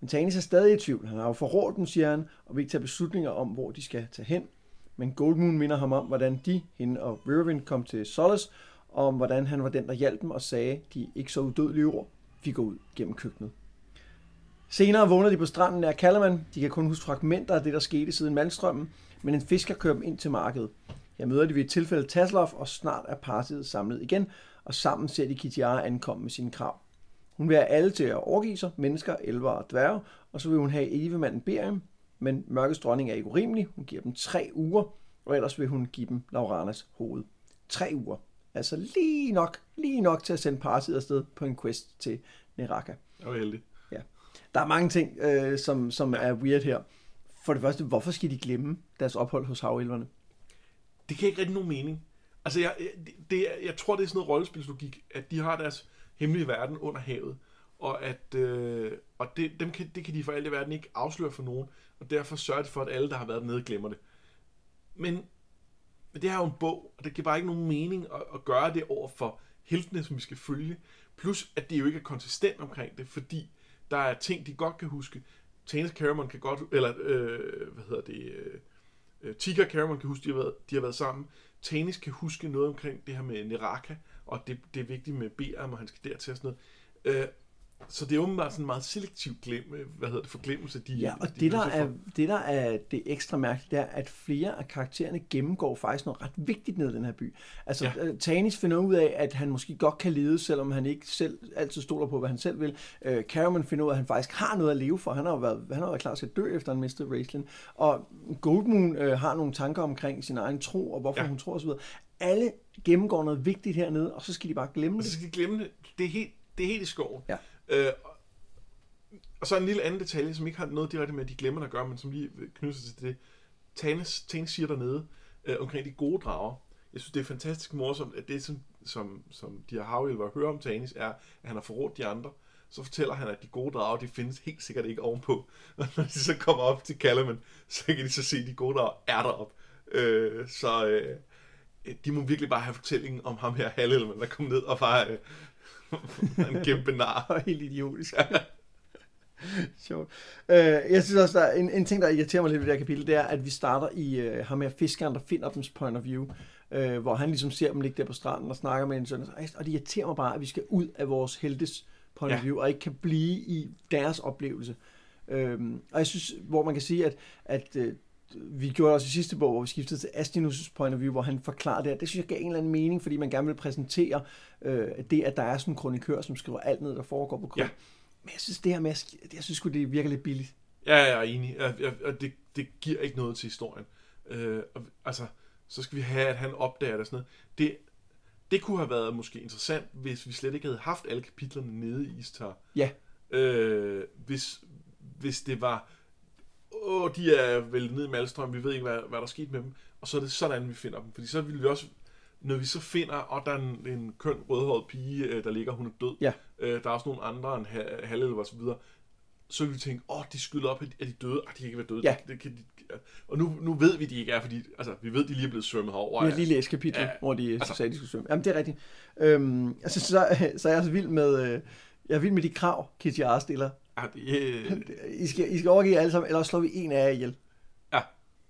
Men Tanis er stadig i tvivl. Han har jo forrådt dem, siger han, og vil ikke tage beslutninger om, hvor de skal tage hen. Men Goldmoon minder ham om, hvordan de, hende og Riverwind, kom til Solace, og om hvordan han var den, der hjalp dem og sagde de ikke så udødelige ord. Vi går ud gennem køkkenet. Senere vågner de på stranden nær Kalaman. De kan kun huske fragmenter af det, der skete siden malstrømmen, men en fisker kører dem ind til markedet. Her møder de ved et tilfælde Tasselov, og snart er partiet samlet igen, og sammen ser de Kitiara ankomme med sine krav. Hun vil have alle til at overgive sig, mennesker, elver og dværge, og så vil hun have evigmanden Berem, men Mørkets dronning er ikke urimelig. Hun giver dem tre uger, og ellers vil hun give dem Lauranas hoved. Tre uger. Altså lige nok, lige nok til at sende partiet afsted på en quest til Neraka. Det var heldigt. Ja. Der er mange ting, øh, som, som er weird her. For det første, hvorfor skal de glemme deres ophold hos havelverne? Det giver ikke rigtig nogen mening. Altså, jeg, det, det, jeg tror, det er sådan noget rollespilslogik, at de har deres hemmelige verden under havet, og at øh, og det, dem kan, det kan de for alt i verden ikke afsløre for nogen, og derfor sørger det for, at alle, der har været dernede, glemmer det. Men, men det her er jo en bog, og det giver bare ikke nogen mening at, at gøre det over for heltene, som vi skal følge, plus at det jo ikke er konsistent omkring det, fordi der er ting, de godt kan huske. Tanis Caramon kan godt, eller øh, hvad hedder det... Øh, Tika og Caramon kan huske, de har været, de har været sammen. Tanis kan huske noget omkring det her med Neraka, og det, det er vigtigt med Berem, og han skal dertil og sådan noget. Øh, så det er åbenbart sådan en meget selektiv glemme, hvad hedder det, forglemmelse. De, ja, og de det, der er, det, der er det ekstra mærkeligt, det er, at flere af karaktererne gennemgår faktisk noget ret vigtigt ned i den her by. Altså, ja. Tanis finder ud af, at han måske godt kan lede, selvom han ikke selv altid stoler på, hvad han selv vil. Øh, Caramon finder ud af, at han faktisk har noget at leve for. Han har jo været, han har været klar til at dø, efter han mistede Raistlin. Og Goldmoon øh, har nogle tanker omkring sin egen tro, og hvorfor ja. hun tror osv. Alle gennemgår noget vigtigt hernede, og så skal de bare glemme det. Så skal de glemme det. Det er helt, det er helt i skoven. Ja. Øh, og så en lille anden detalje, som ikke har noget direkte med, at de glemmer at gøre, men som lige knytter sig til det. Tanis, Tanis siger dernede øh, omkring de gode drager. Jeg synes, det er fantastisk morsomt, at det, som, som, som de her havhjælpere hører om Tanis, er, at han har forrådt de andre. Så fortæller han, at de gode drager, de findes helt sikkert ikke ovenpå. Og når de så kommer op til Kalaman, så kan de så se, at de gode drager er deroppe. Øh, så øh, de må virkelig bare have fortællingen om ham her halvhjælperen, der kom ned og bare... Øh, en kæmpe nar og helt idiotisk. Sjovt. Øh, jeg synes også, der en, en ting, der irriterer mig lidt ved det her kapitel, det er, at vi starter i øh, ham her fiskeren, der finder dems point of view, øh, hvor han ligesom ser dem ligge der på stranden og snakker med en søn, og det irriterer mig bare, at vi skal ud af vores heltes point ja. of view, og ikke kan blive i deres oplevelse. Øh, og jeg synes, hvor man kan sige, at, at øh, vi gjorde også i sidste bog, hvor vi skiftede til Astinus' point of view, hvor han forklarede det her. Det synes jeg gav en eller anden mening, fordi man gerne vil præsentere øh, det, at der er sådan en kronikør, som skriver alt ned, der foregår på grund. Ja. Men jeg synes, det her med, jeg synes sgu, det virker lidt billigt. Ja, jeg er enig. Og det, det giver ikke noget til historien. Øh, og, altså, så skal vi have, at han opdager det og sådan noget. Det, det kunne have været måske interessant, hvis vi slet ikke havde haft alle kapitlerne nede i Istar. Ja. Øh, hvis, hvis det var... åh, de er væltet ned i malstrøm, vi ved ikke, hvad, hvad der skete med dem, og så er det sådan, vi finder dem. Fordi så vil vi også, når vi så finder, og der er en, en køn, rødhåret pige, der ligger, hun er død, ja. øh, der er også nogle andre, en halv og så videre, så vil vi tænke, åh, de skylder op, er de døde? Ej, de kan ikke være døde. Ja. Det, det kan de, og nu, nu ved vi, de ikke er, fordi altså, vi ved, de lige er blevet svømmet herover. Vi har lige læst kapitlet, ja, hvor de altså, sagde, de skulle svømme. Jamen, det er rigtigt. Øhm, altså, så, så er jeg også vild med, øh, jeg er vild med de krav, Kitiara stiller. Yeah. I, skal, I skal overgive alle sammen, eller slår vi en af jer ihjel. Ja.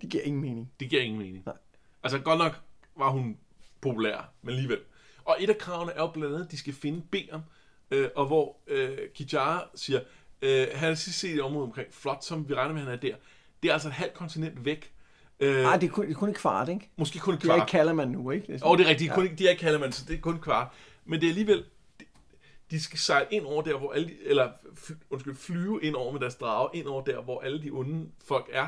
Det giver ingen mening. Det giver ingen mening. Nej. Altså godt nok var hun populær, men alligevel. Og et af kravene er jo blandt andet, at de skal finde Berem, øh, og hvor øh, Kitiara siger, øh, han har sidst set et område omkring Flot, som vi regner med, han er der. Det er altså et halvt kontinent væk. Nej, øh, det, det er kun et kvart, ikke? Måske kun et kvart. Det er ikke Kalaman nu, ikke? Åh, oh, det er rigtigt. Ja. De er ikke Kalaman, så det er kun et kvart. Men det er alligevel... de skal sejle ind over der, hvor alle de, eller undskyld, flyve ind over med deres drage, ind over der, hvor alle de onde folk er.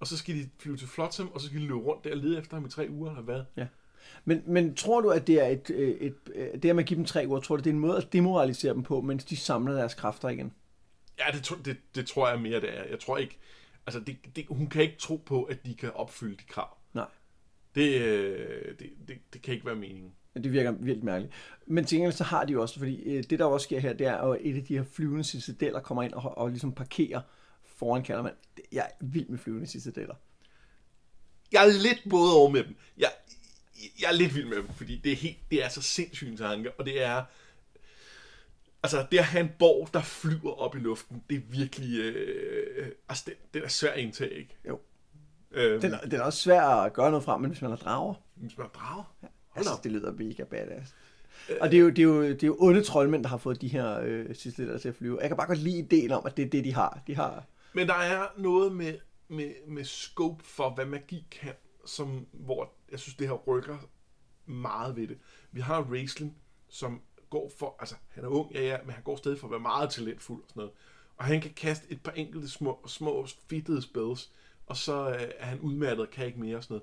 Og så skal de flyve til Flotsam, og så skal de løbe rundt der og lede efter ham i tre uger, eller hvad? Ja. Men, men tror du, at det er et, et, et, det at man giver dem tre uger, tror du, det er en måde at demoralisere dem på, mens de samler deres kræfter igen? Ja, det, det, det tror jeg mere, det er. Jeg tror ikke, altså det, det, hun kan ikke tro på, at de kan opfylde de krav. Nej. Det, det, det, det kan ikke være meningen. Det virker virkelig mærkeligt. Men til gengæld så har de jo også, fordi det der også sker her, det er jo et af de her flyvende citadeller kommer ind og, og ligesom parkerer foran Caramon. Jeg er vild med flyvende citadeller. Jeg er lidt både over med dem. Jeg, jeg er lidt vild med dem, fordi det er, helt, det er så sindssygt tanke, og det er... Altså, det at have en borg, der flyver op i luften, det er virkelig... Øh, altså, det, det er svær at indtage, ikke? Jo. Øhm, det, er, det er også svært at gøre noget fra, men hvis man har drager... Hvis man har drager? Ja, altså, det lyder mega badass. Øh, og det er, jo, det, er jo, det er jo onde troldmænd, der har fået de her øh, sidste til at flyve. Jeg kan bare godt lide ideen om, at det er det, de har. De har... Men der er noget med, med, med scope for, hvad magi kan, som, hvor jeg synes, det her rykker meget ved det. Vi har Raistlin, som... går for, altså han er ung, ja ja, men han går stadig for at være meget talentfuld og sådan noget. Og han kan kaste et par enkelte små, små fedtede spells, og så øh, er han udmattet og kan ikke mere og sådan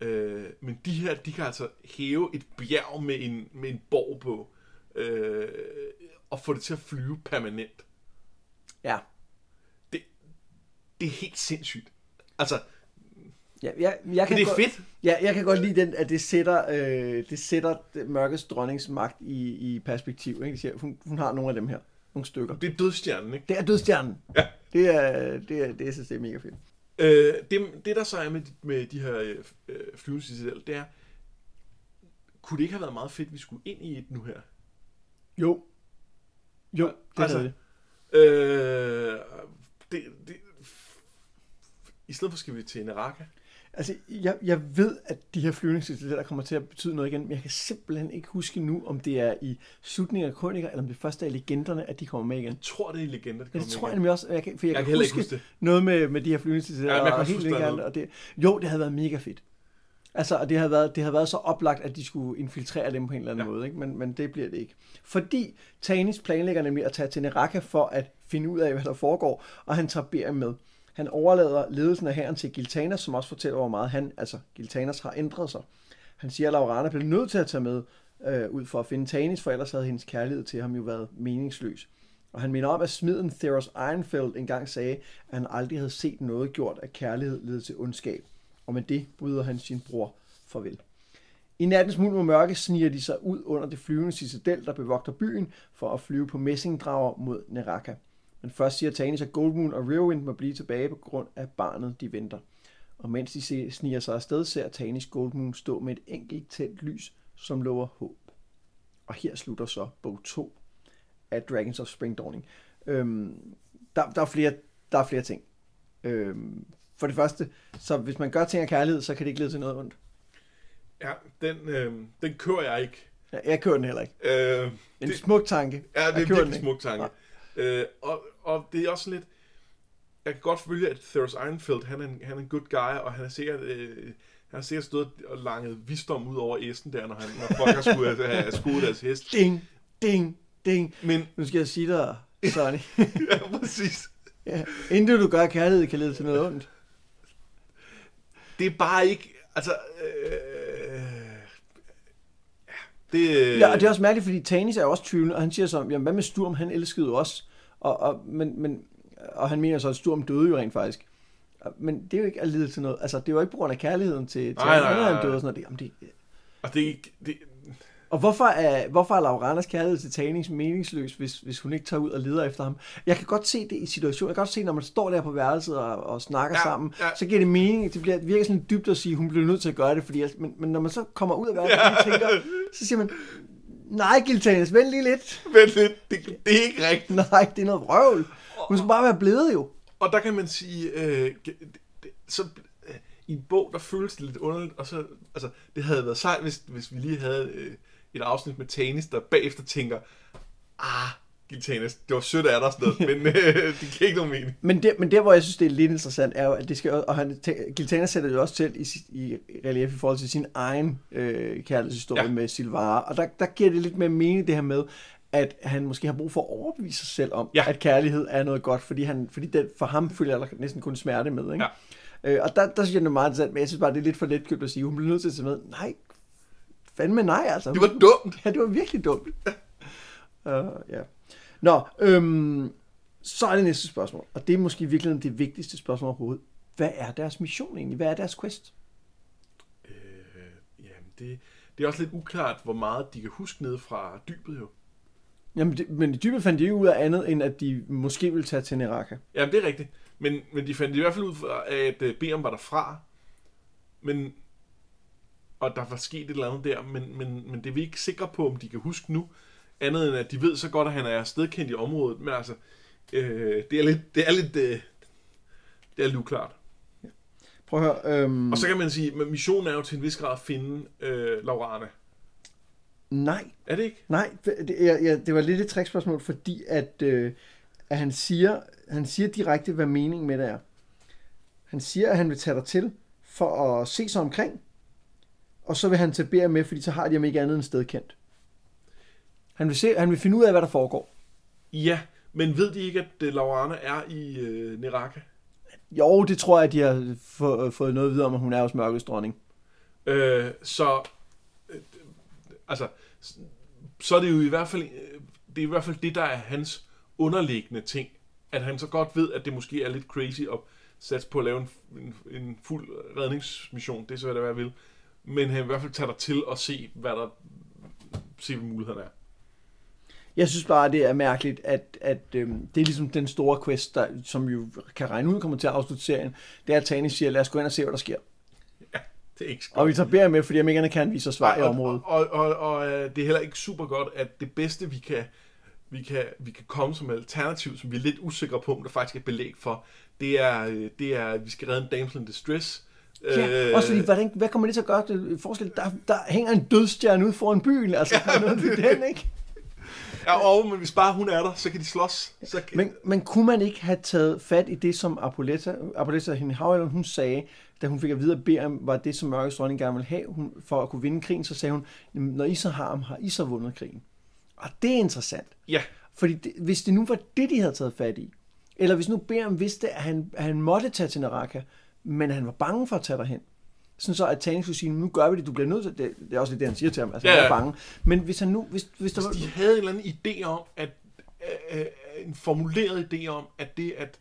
noget. Øh, men de her, de kan altså hæve et bjerg med en, med en borg på, øh, og få det til at flyve permanent. Ja. Det, det er helt sindssygt. Altså, ja, jeg, jeg kan det er godt, fedt. Ja, jeg kan godt lide den, at det sætter, øh, det sætter Mørkets dronnings magt i, i perspektiv. Ikke? Siger, hun, hun har nogle af dem her, nogle stykker. Det er dødstjernen, ikke? Det er dødstjernen. Ja. Det er, det er, det er, det er mega fedt. Øh, det, det der så er med, med de her øh, flyvningsidealer, det er, kunne det ikke have været meget fedt, at vi skulle ind i et nu her? Jo. Jo, det altså, havde det. Øh, det, det. I stedet for skal vi til Neraka. Altså, jeg, jeg ved, at de her flyvningssituationer kommer til at betyde noget igen, men jeg kan simpelthen ikke huske nu, om det er i slutningen af Krønikerne, eller om det første er i legenderne, at de kommer med igen. Jeg tror, det er i legender, de kommer med. Det tror jeg nemlig også, jeg kan, for jeg, jeg kan, kan huske, huske noget med, med de her flyvningssituationer. Ja, jeg kan huske noget. Og det, jo, det havde været mega fedt. Altså, og det havde været, det havde været så oplagt, at de skulle infiltrere dem på en eller anden ja. måde, ikke? Men, men det bliver det ikke. Fordi Tanis planlægger nemlig at tage til Neraka for at finde ud af, hvad der foregår, og han tager Berem med. Han overlader ledelsen af hæren til Gilthanas, som også fortæller, hvor meget han, altså Gilthanas, har ændret sig. Han siger, at Laurana blev nødt til at tage med øh, ud for at finde Tanis, for ellers havde hendes kærlighed til ham jo været meningsløs. Og han minder om, at smiden Theros Ironfeld engang sagde, at han aldrig havde set noget gjort, at kærlighed led til ondskab. Og med det bryder han sin bror farvel. I nattens mulm og mørke sniger de sig ud under det flyvende citadel, der bevogter byen, for at flyve på messingdrager mod Neraka. Men først siger Tanis, at Goldmoon og Riverwind må blive tilbage på grund af barnet, de venter. Og mens de sniger sig afsted, ser Tanis Goldmoon stå med et enkelt tændt lys, som lover håb. Og her slutter så bog to af Dragons of Spring Dawning. Øhm, der, der, er flere, der er flere ting. Øhm, for det første, så hvis man gør ting af kærlighed, så kan det ikke lede til noget ondt. Ja, den, øh, den kører jeg ikke. Ja, jeg kører den heller ikke. Øh, en det, smuk tanke. Ja, det er en virkelig smuk tanke. Nej. Øh, og, og det er også lidt, jeg kan godt følge, at Theros Ironfeld, han er en, han er en good guy, og han er sikkert, øh, han er sikkert stået og langet visdom ud over æsten der, når, han, når folk har skudt have skudt deres hest. Ding, ding, ding. Men, nu skal jeg sige dig, Sonny. Ja, præcis. Ja, inden du gør kærlighed, kan lede til noget ondt. Det er bare ikke, altså... Øh, Det... Ja, og det er også mærkeligt, fordi Tanis er også tvivlende, og han siger så, jamen hvad med Sturm, han elskede jo os, og, og, men, men, og han mener så, at Sturm døde jo rent faktisk. Men det er jo ikke at lide til noget, altså det var ikke på grund af kærligheden til, til nej, nej, nej, nej. Han døde og sådan noget. Jamen, det... Og, det, det... og hvorfor, er, hvorfor er Lauranas kærlighed til Tanis meningsløs, hvis, hvis hun ikke tager ud og leder efter ham? Jeg kan godt se det i situationen, jeg kan godt se, når man står der på værelset og, og snakker ja, sammen, ja. Så giver det mening, det bliver virkelig sådan dybt at sige, at hun bliver nødt til at gøre det, fordi, men, men når man så kommer ud af værelset, ja. tænker, så siger man, nej Gilthanas, vent lige lidt. Vent lidt, det, det er ikke rigtigt. Nej, det er noget vrøvl. Hun skal bare være blevet jo. Og der kan man sige, øh, så... i en bog, der føles lidt underligt, og så, altså, det havde været sejt, hvis, hvis vi lige havde øh, et afsnit med Tanis, der bagefter tænker, ah, Gilthanas, det var sødt af dig, sådan noget, men øh, det kan ikke nogen mening. Men der, men der, hvor jeg synes, det er lidt interessant, er jo, at det skal, og han, Gilthanas sætter jo også selv i, i relief i forhold til sin egen øh, kærlighedshistorie ja. med Silvara, og der, der giver det lidt mere mening, det her med, at han måske har brug for at overbevise sig selv om, ja. at kærlighed er noget godt, fordi, han, fordi det, for ham følger der næsten kun smerte med, ikke? Ja. Øh, og der, der synes jeg, det er meget interessant, men jeg synes bare, det er lidt for letkøbt at sige, hun blev nødt til at tage med. Nej, fandme nej, altså. Det var dumt. Ja, det var virkelig dumt. Ja. Uh, yeah. Nå, øhm, så er det næste spørgsmål, og det er måske virkelig det vigtigste spørgsmål overhovedet. Hvad er deres mission egentlig? Hvad er deres quest? Øh, jamen, det, Det er også lidt uklart, hvor meget de kan huske ned fra dybet jo. Jamen, de, men i dybet fandt de ikke ud af andet, end at de måske ville tage til Neraka. Jamen, det er rigtigt. Men, men de fandt i hvert fald ud af, at Berem var derfra. Men, og der var sket et eller andet der, men, men, men det er vi ikke sikre på, om de kan huske nu. Andet end, at de ved så godt, at han er stedkendt i området. Men altså, øh, det er lidt, det er lidt, øh, det er lidt uklart. Prøv at høre, øhm... Og så kan man sige, at missionen er jo til en vis grad at finde øh, Laurana. Nej. Er det ikke? Nej, det, det, ja, det var lidt et trækspørgsmål, fordi at, øh, at han, siger, han siger direkte, hvad meningen med det er. Han siger, at han vil tage dig til for at se sig omkring, og så vil han tage Berem med, fordi så har de ham ikke andet end stedkendt. Han vil, se, han vil finde ud af, hvad der foregår. Ja, men ved de ikke, at Laurana er i øh, Neraka? Jo, det tror jeg, at de har få, fået noget videre om, at hun er hos Mørkets dronning. Øh, så... Øh, altså... Så er det jo i hvert fald... Det er i hvert fald det, der er hans underliggende ting. At han så godt ved, at det måske er lidt crazy at satse på at lave en, en, en fuld redningsmission. Det er så, hvad jeg vil. Men han i hvert fald tager dig til at se, hvad der... Se, hvad mulighederne er. Jeg synes bare, det er mærkeligt, at, at øh, det er ligesom den store quest, der, som jo kan regne ud, kommer til at afslutte serien. Det er, at Tanis siger, lad os gå ind og se, hvad der sker. Ja, det er ikke skønt. Og vi tager Berem med, fordi jeg ikke kan vise os svar i området. Og, og, og, og det er heller ikke super godt, at det bedste, vi kan, vi kan, vi kan komme som alternativ, som vi er lidt usikre på, om der faktisk er belæg for, det er, det er at vi skal redde en damsel in distress. Ja, også fordi, hvordan, hvad kommer det til at gøre? Det forskel, der, der hænger en dødsstjerne ud foran byen, altså ja, der er noget ved den, ikke? Ja, og men hvis bare hun er der, så kan de slås. Så kan... Men, men kunne man ikke have taget fat i det, som Apoletta, Apoletta hende havalderen, hun sagde, da hun fik at vide, at Berem var det, som Mørkets dronning gerne ville have, hun, for at kunne vinde krigen, så sagde hun, når I så har ham, har I så vundet krigen. Og det er interessant. Ja. Fordi det, hvis det nu var det, de havde taget fat i, eller hvis nu Berem vidste, at han, at han måtte tage til Neraka, men han var bange for at tage derhen, sådan så at Tanis skulle sige, nu gør vi det, du bliver nødt til det. Det er også lidt det, han siger til ham, altså ja, ja. Han er bange. Men hvis han nu... Hvis, hvis, der hvis de var... havde en eller anden idé om, at, øh, øh, en formuleret idé om, at det, at,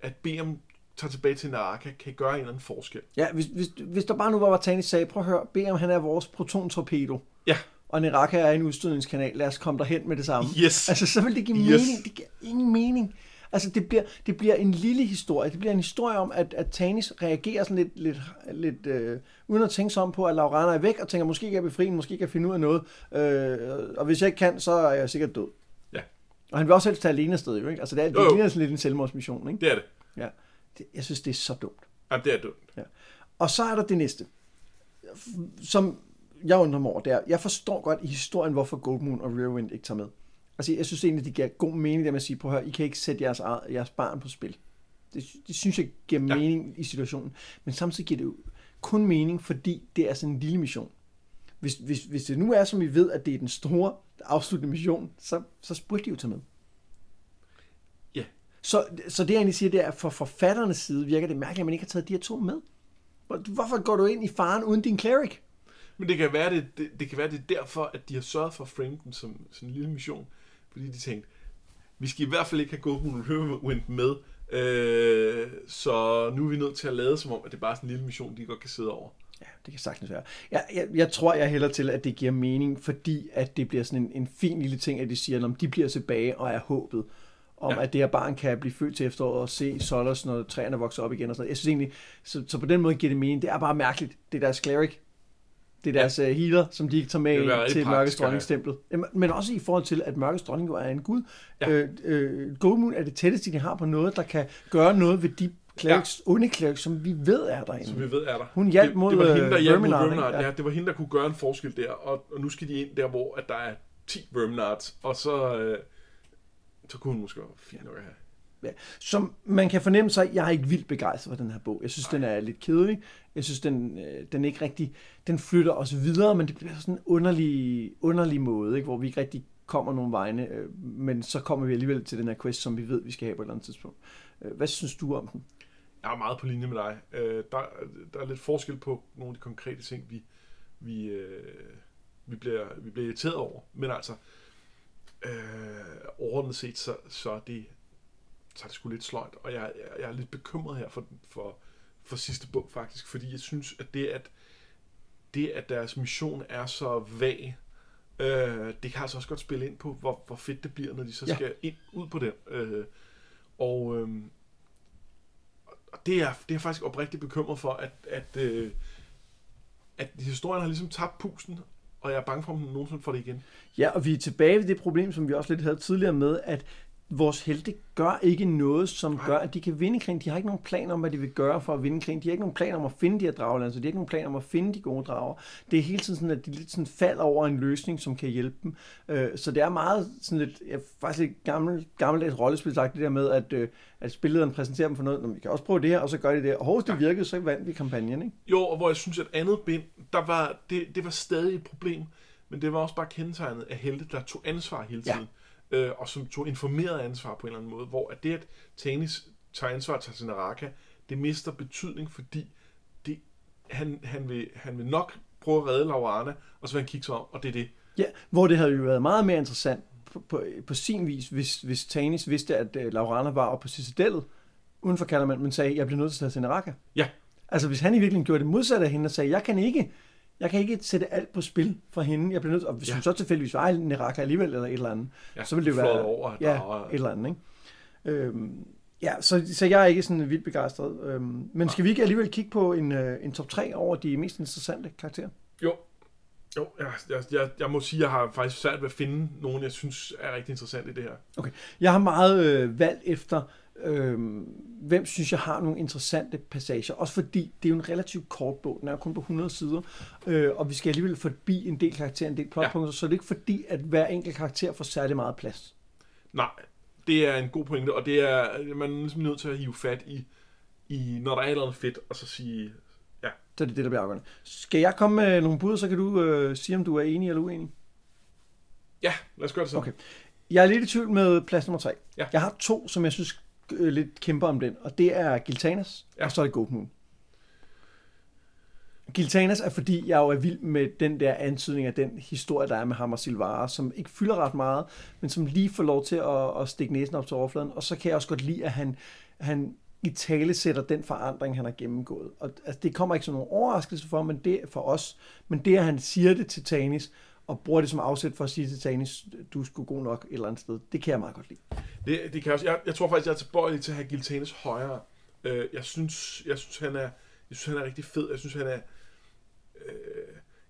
at Berem tager tilbage til Neraka, kan gøre en eller anden forskel. Ja, hvis, hvis, hvis der bare nu var, var Tanis sagde, prøv at høre, Berem, han er vores proton-torpedo. Ja. Og Neraka er en udstødningskanal, lad os komme derhen med det samme. Yes. Altså, så vil det give yes. mening. Det giver ingen mening. Altså, det bliver, det bliver en lille historie. Det bliver en historie om, at, at Tanis reagerer sådan lidt, lidt, lidt øh, uden at tænke sig om på, at Laurana er væk, og tænker, måske kan jeg befri hende, måske kan jeg finde ud af noget. Øh, og hvis jeg ikke kan, så er jeg sikkert død. Ja. Og han vil også helst tage alene afsted, jo, ikke? Altså, det er, det er jo. Lidt en selvmordsmission, ikke? Det er det. Ja. Det, jeg synes, det er så dumt. Ja, det er dumt. Ja. Og så er der det næste, som jeg undrer mig over, det er, jeg forstår godt i historien, hvorfor Goldmoon og Riverwind ikke tager med. Altså, jeg synes egentlig, det giver god mening, der med at sige, prøv at høre, I kan ikke sætte jeres, jeres barn på spil. Det, det synes jeg giver mening ja. I situationen. Men samtidig giver det jo kun mening, fordi det er sådan en lille mission. Hvis, hvis, hvis det nu er, som vi ved, at det er den store afsluttende mission, så, så burde de jo tage med. Ja. Så, så det, jeg egentlig siger, det er, at fra forfatternes side virker det mærkeligt, at man ikke har taget de her to med. Hvorfor går du ind i faren uden din cleric? Men det kan være, det, det, det kan være, det er derfor, at de har sørget for at frame den som, som en lille mission. Fordi de tænkte, vi skal i hvert fald ikke have Goldmoon Riverwind med, øh, så nu er vi nødt til at lade som om, at det er bare sådan en lille mission, de godt kan sidde over. Ja, det kan sagtens være. Jeg, jeg, jeg tror, jeg hælder til, at det giver mening, fordi at det bliver sådan en, en fin lille ting, at de siger, at de bliver tilbage og er håbet om, ja. At det her barn kan blive født til efteråret og se Sollers, når træerne vokser op igen og sådan noget. Jeg synes egentlig, så, så på den måde giver det mening. Det er bare mærkeligt. Det er deres cleric. Det er deres ja. Healer, som de ikke tager med til Mørkets Dronning-stemplet. Men også i forhold til, at Mørkets Dronning jo er en gud. Ja. Øh, øh, Goldmoon er det tætteste, de har på noget, der kan gøre noget ved de clerics, ja. Onde clerics, som vi ved er derinde. Som vi ved er der. Hun hjalp det, mod Verminard. Ja. Ja, det var hende, der kunne gøre en forskel der. Og, og nu skal de ind der, hvor at der er ti Verminards. Og så, øh, så kunne hun måske være fint nok at have. Ja. Som man kan fornemme sig, jeg er ikke vildt begejstret for den her bog. Jeg synes, Ej. Den er lidt kedelig. Jeg synes, den, den ikke rigtig... Den flytter os videre, men det bliver sådan en underlig, underlig måde, ikke? Hvor vi ikke rigtig kommer nogen vegne, men så kommer vi alligevel til den her quest, som vi ved, vi skal have på et eller andet tidspunkt. Hvad synes du om den? Jeg er meget på linje med dig. Der, der er lidt forskel på nogle af de konkrete ting, vi, vi, vi, bliver, vi bliver irriteret over. Men altså, øh, overordnet set, så, så er det... så er det sgu lidt sløjt, og jeg, jeg, jeg er lidt bekymret her for, for, for sidste bog faktisk, fordi jeg synes, at det, at det, at deres mission er så vag, øh, det kan altså også godt spille ind på, hvor, hvor fedt det bliver, når de så ja. skal ind ud på den. Øh, og øh, og det, er, det er faktisk oprigtigt bekymret for, at, at, øh, at historien har ligesom tabt pusten, og jeg er bange for, at man nogensinde får det igen. Ja, og vi er tilbage ved det problem, som vi også lidt havde tidligere med, at vores helte gør ikke noget, som gør, at de kan vinde krigen. De har ikke nogen planer om, hvad de vil gøre for at vinde krigen. De har ikke nogen planer om at finde de her dragelanser, så de har ikke nogen planer om at finde de gode drager. Det er hele tiden sådan, at de lidt sådan falder over en løsning, som kan hjælpe dem. Så det er meget sådan lidt, ja, faktisk lidt gammel, gammeldags rollespil, sagt det der med, at, at spillederen præsenterer dem for noget, når vi kan også prøve det her, og så gør de det. Og hos det virkede, så vandt vi kampagnen, ikke? Jo, og hvor jeg synes, at andet bind, der var, det, det var stadig et problem, men det var også bare kendetegnet af helte, der tog ansvar hele tiden. Ja. Og som tog informeret ansvar på en eller anden måde, hvor at det, at Tanis tager ansvar til sin Neraka, det mister betydning, fordi det, han, han, vil, han vil nok prøve at redde Laurana, og så vil han kigge sig om, og det er det. Ja, hvor det havde jo været meget mere interessant på, på, på sin vis, hvis, hvis Tanis vidste, at uh, Laurana var oppe på Citadellet, uden for Kalaman, men sagde, jeg bliver nødt til at tage sin Neraka. Ja. Altså, hvis han i virkeligheden gjorde det modsatte af hende, og sagde, jeg kan ikke... Jeg kan ikke sætte alt på spil for hende. Jeg bliver nødt til, og hvis ja. hun så tilfældigvis var Neraka alligevel eller et eller andet, ja, så ville det være over, ja, et eller andet, ikke? Øhm, ja, så, så jeg er ikke sådan vildt begejstret. Øhm, men skal vi ikke alligevel kigge på en, en top tre over de mest interessante karakterer? Jo, jo jeg, jeg, jeg, jeg må sige, at jeg har faktisk svært ved at finde nogen, jeg synes er rigtig interessant i det her. Okay, jeg har meget øh, valgt efter... Øhm, hvem synes jeg har nogle interessante passager, også fordi det er jo en relativt kort bog, den er kun på hundrede sider, øh, og vi skal alligevel forbi en del karakterer, en del plotpunkter, ja. så det er ikke fordi, at hver enkelt karakter får særlig meget plads. Nej, det er en god pointe, og det er, man er ligesom nødt til at hive fat i, i når der er et eller andet fedt, og så sige, ja. Så det er det, der bliver afgørende. Skal jeg komme med nogle bud, så kan du øh, sige, om du er enig eller uenig? Ja, lad os gøre det så. Okay. Jeg er lidt i tvivl med plads nummer tre. Ja. Jeg har to, som jeg synes lidt kæmper om den, og det er Gilthanas, ja. og så er det Goldmoon. Gilthanas er, fordi jeg jo er vild med den der antydning af den historie, der er med ham og Silvara, som ikke fylder ret meget, men som lige får lov til at, at stikke næsen op til overfladen, og så kan jeg også godt lide, at han, han i tale sætter den forandring, han har gennemgået. Og altså, det kommer ikke som nogen overraskelse for, men det, for os, men det, at han siger det til Tanis, og bruger det som afsæt for at sige til Tanis, du er sgu god nok et eller andet sted. Det kan jeg meget godt lide. Det, det kan jeg også. Jeg, jeg tror faktisk, jeg er tilbøjelig til at have Gilthanas højere. Øh, jeg, synes, jeg, synes, han er, jeg synes, han er rigtig fed. Jeg synes, han er, øh,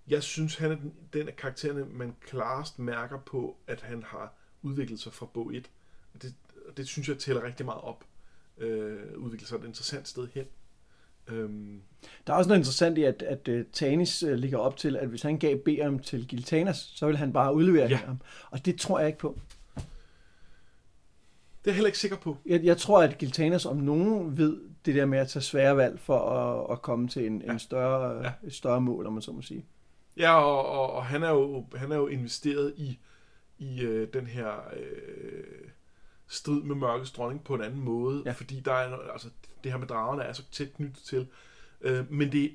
jeg synes, han er den, den af karaktererne, man klarest mærker på, at han har udviklet sig fra bog et. Og det, det synes jeg tæller rigtig meget op. Øh, udviklet sig et interessant sted hen. Øhm. Der er også noget interessant i, at, at uh, Tanis uh, ligger op til, at hvis han gav Berem til Gilthanas, så ville han bare udlevere ja. ham. Og det tror jeg ikke på. Det er jeg heller ikke sikker på. Jeg, jeg tror, at Gilthanas om nogen ved det der med at tage svære valg for at, at komme til en, ja. en større, ja. et større mål, om man så må sige. Ja, og, og, og han, er jo, han er jo investeret i, i øh, den her øh, strid med Mørkets dronning på en anden måde, ja. fordi der er altså det her med dragerne er så tæt knyttet til. Øh, men det,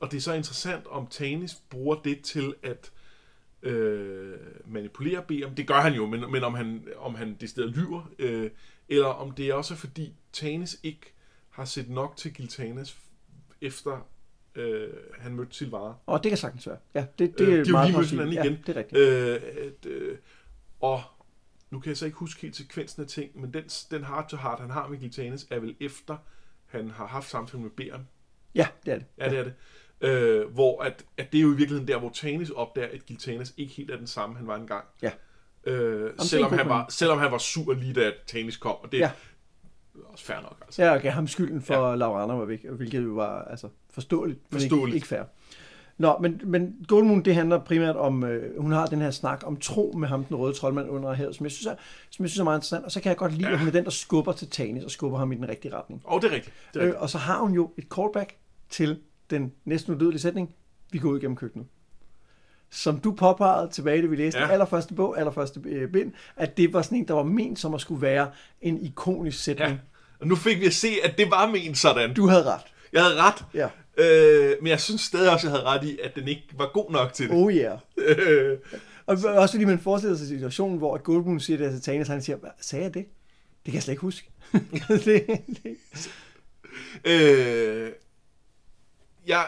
og det er så interessant, om Tanis bruger det til at øh, manipulere Berem. Det gør han jo, men, men om han, om han decideret lyver, øh, eller om det er også fordi Tanis ikke har set nok til Gilthanas efter øh, han mødte Silvara. Og det kan sagtens være. Ja, det, det er øh, de meget præcis. De har jo lige mødt hinanden igen. Ja, det er rigtigt. Øh, øh, og nu kan jeg så ikke huske helt sekvensen af ting, men den, den heart-to-heart, han har med Gilthanas, er vel efter, han har haft samtale med Berem. Ja, det er det. Ja, det er det. Øh, hvor at, at det er jo i virkeligheden der, hvor Tanis opdager, at Gilthanas ikke helt er den samme, han var engang. Ja. Øh, selvom, han var, selvom han var sur lige da Tanis kom, og det ja. er også fair nok. Altså. Ja, okay, ham skylden for ja. Laurana var væk, hvilket jo var altså, forståeligt, men forståeligt. Ikke, ikke fair. Nå, men, men Goldmoon, det handler primært om, øh, hun har den her snak om tro med ham, den røde troldmand under havet, som jeg synes er, som jeg synes er meget interessant, og så kan jeg godt lide, ja. at hun er den, der skubber til Tanis og skubber ham i den rigtige retning. Åh, oh, det er rigtigt. Det er rigtigt. Øh, og så har hun jo et callback til den næsten udødelige sætning, vi går ud gennem køkkenet. Som du påpegede tilbage, da vi læste ja. allerførste bog, allerførste øh, bind, at det var sådan en, der var ment som at skulle være en ikonisk sætning. Ja. Og nu fik vi at se, at det var ment sådan. Du havde ret. Jeg havde ret. Ja. Øh, men jeg synes stadig også, jeg havde ret i, at den ikke var god nok til det. Oh yeah. øh. Og også fordi man forestiller sig situationen, hvor Goldmoon siger det til Tanis, han siger, sagde jeg det? Det kan jeg slet ikke huske. det, det. Øh, jeg,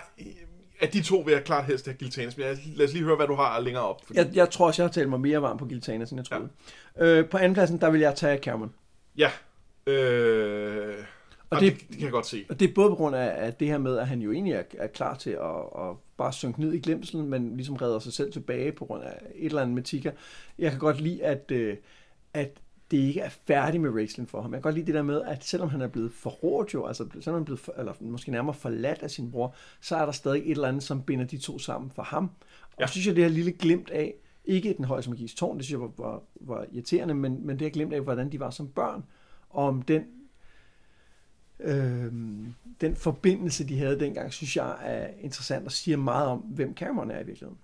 at de to vil jeg klart helst have Gilthanas, men jeg, lad os lige høre, hvad du har længere op. Fordi... Jeg, jeg tror også, jeg har talt mig mere varm på Gilthanas, end jeg troede. Ja. Øh, på andenpladsen, der vil jeg tage Caramon. Ja. Øh... Og det, det kan jeg godt se. Og det er både på grund af det her med, at han jo egentlig er, er klar til at, at bare synke ned i glemselen, men ligesom redder sig selv tilbage på grund af et eller andet med Tika. Jeg kan godt lide, at, at det ikke er færdigt med Raistlin for ham. Jeg kan godt lide det der med, at selvom han er blevet forrådt jo, altså selvom han er blevet, for, eller måske nærmere forladt af sin bror, så er der stadig et eller andet, som binder de to sammen for ham. Og ja. Synes jeg, det her lille glimt af, ikke den høje magis tårn, det synes jeg var, var, var irriterende, men, men det her glimt af, hvordan de var som børn, og om den Øhm, den forbindelse, de havde dengang, synes jeg er interessant og siger meget om, hvem Caramon er i virkeligheden.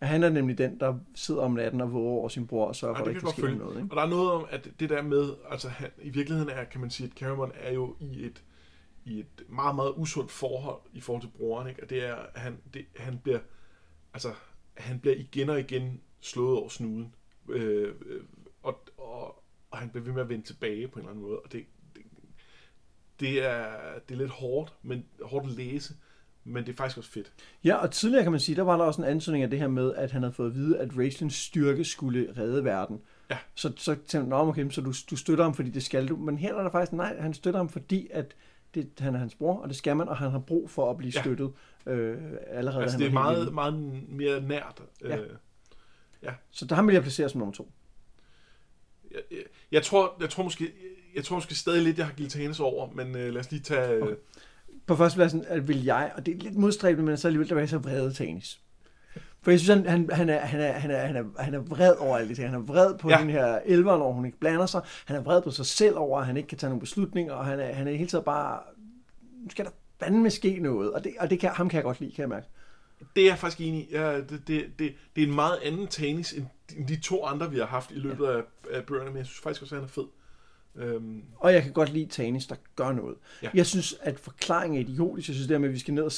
At han er nemlig den, der sidder om natten og våger over sin bror og sørger for, at der ikke sker noget. Ikke? Og der er noget om, at det der med, altså han, i virkeligheden er, kan man sige, at Caramon er jo i et, i et meget, meget usundt forhold i forhold til broren, ikke? Og det er, han, det, han bliver, altså han bliver igen og igen slået over snuden, øh, og, og, og han bliver ved med at vende tilbage på en eller anden måde, og det Det er, det er lidt hårdt, men hårdt at læse, men det er faktisk også fedt. Ja, og tidligere kan man sige, der var der også en antydning af det her med, at han havde fået at vide, at Raistlins styrke skulle redde verden. Ja. Så, så tænkte han, nå, okay, så du, du støtter ham, fordi det skal du. Men her er der faktisk, nej, han støtter ham, fordi at det, han er hans bror, og det skal man, og han har brug for at blive ja. støttet øh, allerede. Altså, han det er meget, meget mere nært. Ja. Øh, ja. Så der ham vil jeg placere som nummer to. Jeg, jeg, jeg, tror, jeg tror måske... Jeg tror måske stadig lidt, jeg har Gilthanas over, men øh, lad os lige tage... Øh... Okay. På førstepladsen vil jeg, og det er lidt modstræbende, men så alligevel, der var jeg så vrede Tanis. For jeg synes, han, han, er, han, er, han, er, han, er, han er vred over alt det. Han er vred på ja. den her elveren, hvor hun ikke blander sig. Han er vred på sig selv over, at han ikke kan tage nogle beslutninger, og han er, han er hele tiden bare... Nu skal der fandme ske noget, og, det, og det kan, ham kan jeg godt lide, kan jeg mærke. Det er jeg faktisk enig i. Ja, det, det, det, det er en meget anden Tanis, end de to andre, vi har haft i løbet ja. af, af bøgerne, men jeg synes faktisk også, han er fed. Øhm. Og jeg kan godt lide Tanis, der gør noget. Ja. Jeg synes, at forklaringen er idiotisk. Jeg synes dermed, at vi skal ned og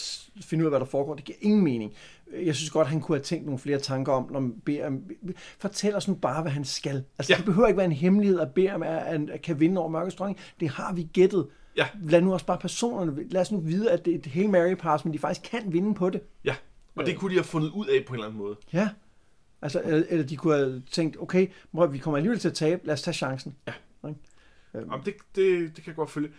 finde ud af, hvad der foregår. Det giver ingen mening. Jeg synes godt, at han kunne have tænkt nogle flere tanker om, når Berem... Fortæl os nu bare, hvad han skal. Altså, ja. Det behøver ikke være en hemmelighed, at Berem kan vinde over Mørkets dronning. Det har vi gættet. Ja. Lad nu også bare personerne... Lad os nu vide, at det er et Hail Mary pass, men de faktisk kan vinde på det. Ja, og det kunne de have fundet ud af på en eller anden måde. Ja. Altså, eller de kunne have tænkt, okay, mor, vi kommer alligevel til at tabe. Lad os tage chancen. Ja. Jamen, det, det, det kan jeg godt følge.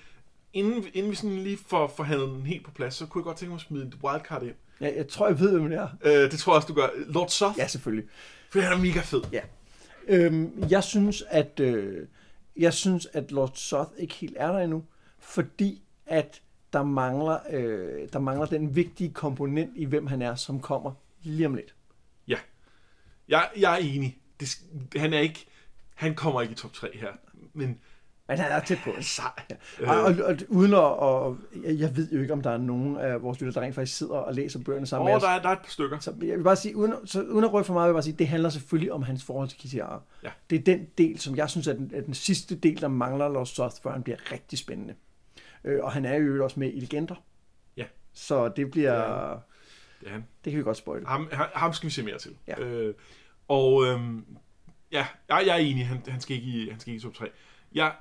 Inden, inden vi sådan lige får forhandlet den helt på plads, så kunne jeg godt tænke mig at smide et wildcard ind. Ja, jeg tror, jeg ved, hvem det er. Øh, det tror jeg også, du gør. Lord Soth? Ja, selvfølgelig. For han er mega fed. Ja. Øhm, jeg, synes, at, øh, jeg synes, at Lord Soth ikke helt er der endnu, fordi at der mangler, øh, der mangler den vigtige komponent i, hvem han er, som kommer lige om lidt. Ja. Jeg, jeg er enig. Det, han, er ikke, han kommer ikke i top tre her, men... Men han er tæt på. Ja. Og, og, og uden at... Og, jeg ved jo ikke, om der er nogen af vores lytter, der rent faktisk sidder og læser bøgerne sammen oh, med os. Åh, der, der er et par stykker. Så jeg vil bare sige, uden, så, uden at røbe for meget, vil jeg bare sige, det handler selvfølgelig om hans forhold til Kitiara. Ja. Det er den del, som jeg synes er den, er den sidste del, der mangler Lord Soth, før han bliver rigtig spændende. Og han er jo også med i Legender. Ja. Så det bliver... Ja. Det kan vi godt spoile. Ham, ham skal vi se mere til. Ja. Øh, og øhm, ja, jeg er enig, han, han skal ikke i, han skal ikke i top tre. Jeg...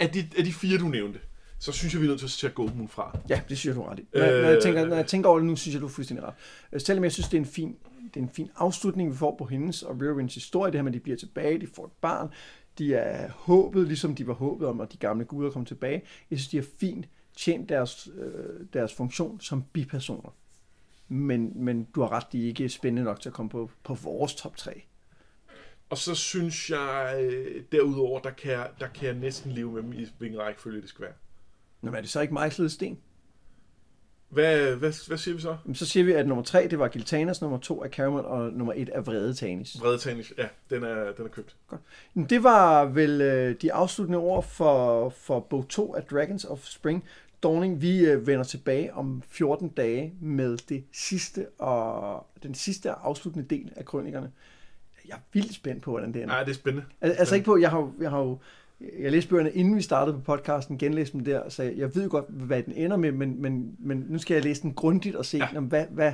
Af de, af de fire, du nævnte, så synes jeg, vi er nødt til at tage Goldmoon fra. Ja, det synes jeg, du ret i. Når, øh, når, jeg tænker, når jeg tænker over det nu, synes jeg, du er fuldstændig ret. Selvom jeg synes, det er en fin, det er en fin afslutning, vi får på hendes og Riverwinds historie. Det her med, at de bliver tilbage, de får et barn, de er håbet, ligesom de var håbet om, at de gamle guder kom tilbage. Jeg synes, de har fint tjent deres, øh, deres funktion som bipersoner. Men, men du har ret, de er ikke spændende nok til at komme på, på vores top tre. Og så synes jeg, derudover, der kan jeg, der kan jeg næsten leve med dem i hvilken rækkefølge det skal være. Nå, men er det så ikke mejslet sten? Hvad, hvad, hvad siger vi så? Jamen, så siger vi, at nummer tre, det var Gilthanas, nummer to er Caramon, og nummer et er vrede Tanis. Vrede Tanis, ja, den er, den er købt. Godt. Det var vel øh, de afsluttende ord for, for bog to af Dragons of Spring Dawning. Vi øh, vender tilbage om fjorten dage med det sidste og den sidste afsluttende del af Krønikerne. Jeg er vildt spændt på, hvordan det ender. Nej, det er spændende. Altså spændende. Ikke på, jeg har jo, jeg har jo, jeg læste bøgerne, inden vi startede på podcasten, genlæste dem der, så jeg ved jo godt, hvad den ender med, men, men, men nu skal jeg læse den grundigt og se, ja. om, hvad, hvad,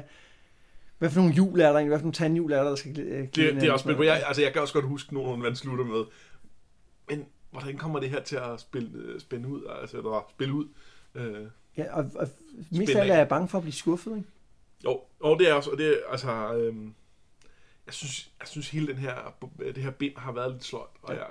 hvad for nogle hjul er der egentlig, hvad for nogle tandhjul er der, der skal glæde det, det er også spændende på. Jeg, altså, jeg kan også godt huske nogen, hvad den slutter med, men hvordan kommer det her til at spille, spille ud, altså, eller spille ud? Øh. Ja, og, og mest af alt er jeg bange for at blive skuffet, ikke? Jo, og det er også, og det er, altså, øhm, jeg synes, jeg synes hele den her, det her bind har været lidt sløjt, og ja. jeg,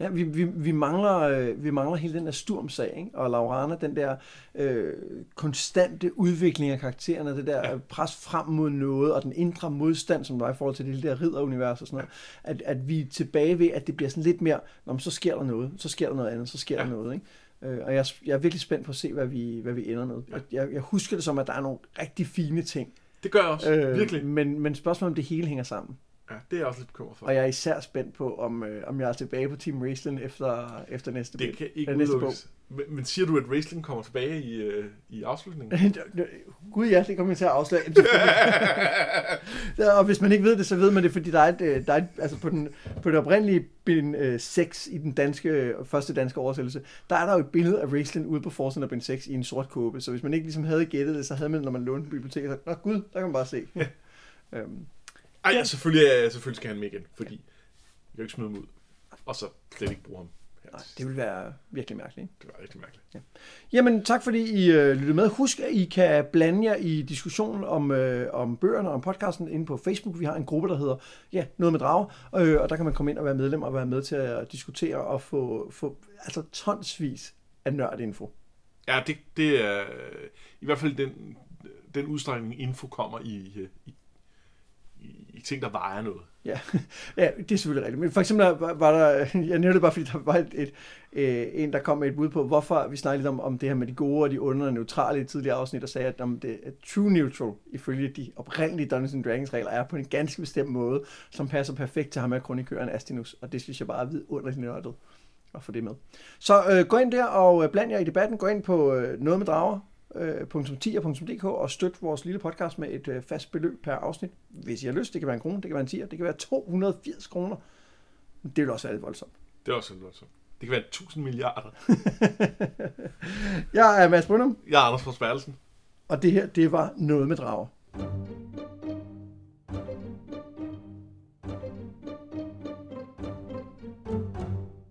Ja, vi, vi, vi, mangler, vi mangler hele den der Sturm-sag, ikke? Og Laurana, den der øh, konstante udvikling af karaktererne, det der ja. pres frem mod noget, og den indre modstand, som der er i forhold til det der ridderunivers og sådan noget, ja. at, at vi er tilbage ved, at det bliver sådan lidt mere, nå, men så sker der noget, så sker der noget andet, så sker ja. der noget, ikke? Og jeg, jeg er virkelig spændt på at se, hvad vi, hvad vi ender med. Ja. Jeg, jeg husker det som, at der er nogle rigtig fine ting. Det gør jeg også, øh, virkelig. Men, men spørgsmålet om det hele hænger sammen. Ja, det er jeg også lidt bekymret for. Og jeg er især spændt på, om, øh, om jeg er tilbage på Team Raistlin efter, efter næste bog. Det kan ikke udelukkes. Men, men siger du, at Raistlin kommer tilbage i, øh, i afslutningen? Gud ja, det kommer jeg til at afsløre. Og hvis man ikke ved det, så ved man det, fordi der er et, der er et, altså på, den, på det oprindelige bind seks i den danske, første danske oversættelse, der er der jo et billede af Raistlin ude på forsiden af bind seks i en sort kåbe. Så hvis man ikke ligesom havde gættet det, så havde man, når man lånte biblioteket, så nå gud, der kan man bare se. Ja. øhm. Ej, ja, selvfølgelig, selvfølgelig skal han med igen, fordi jeg kan ikke smide ham ud, og så slet ikke bruge ham. Nej, det ville være virkelig mærkeligt. Det var rigtig mærkeligt. Ja. Jamen, tak fordi I øh, lyttede med. Husk, at I kan blande jer i diskussionen om, øh, om bøgerne og om podcasten inde på Facebook. Vi har en gruppe, der hedder ja, Noget med Drage, øh, og der kan man komme ind og være medlem og være med til at diskutere og få, få altså tonsvis af nørdinfo. Ja, det, det er i hvert fald den, den udstrækning, info kommer i, i I ting, der vejer noget. Ja, ja, det er selvfølgelig rigtigt. Men for eksempel var der, jeg nævnte bare, fordi der var et, et, øh, en, der kom med et bud på, hvorfor vi snakkede lidt om, om det her med de gode og de onde og neutrale i tidligere afsnit, og sagde, at om det er true neutral, ifølge de oprindelige Dungeons and Dragons regler, er på en ganske bestemt måde, som passer perfekt til ham af krønikøren Astinus, og det synes jeg bare er vidunderligt nørdet at få det med. Så øh, gå ind der og bland jer i debatten, gå ind på øh, Noget med Drager, punktum ti punktum d k og støt vores lille podcast med et øh, fast beløb per afsnit, hvis I har lyst. Det kan være en krone, det kan være en tier, det kan være to hundrede og firs kroner. Det vil også være lidt voldsomt. Det er også lidt voldsomt. Det kan være tusind milliarder. Jeg er Mads Brynum. Jeg er Anders Forsbærdelsen. Og det her, det var Noget med Drager.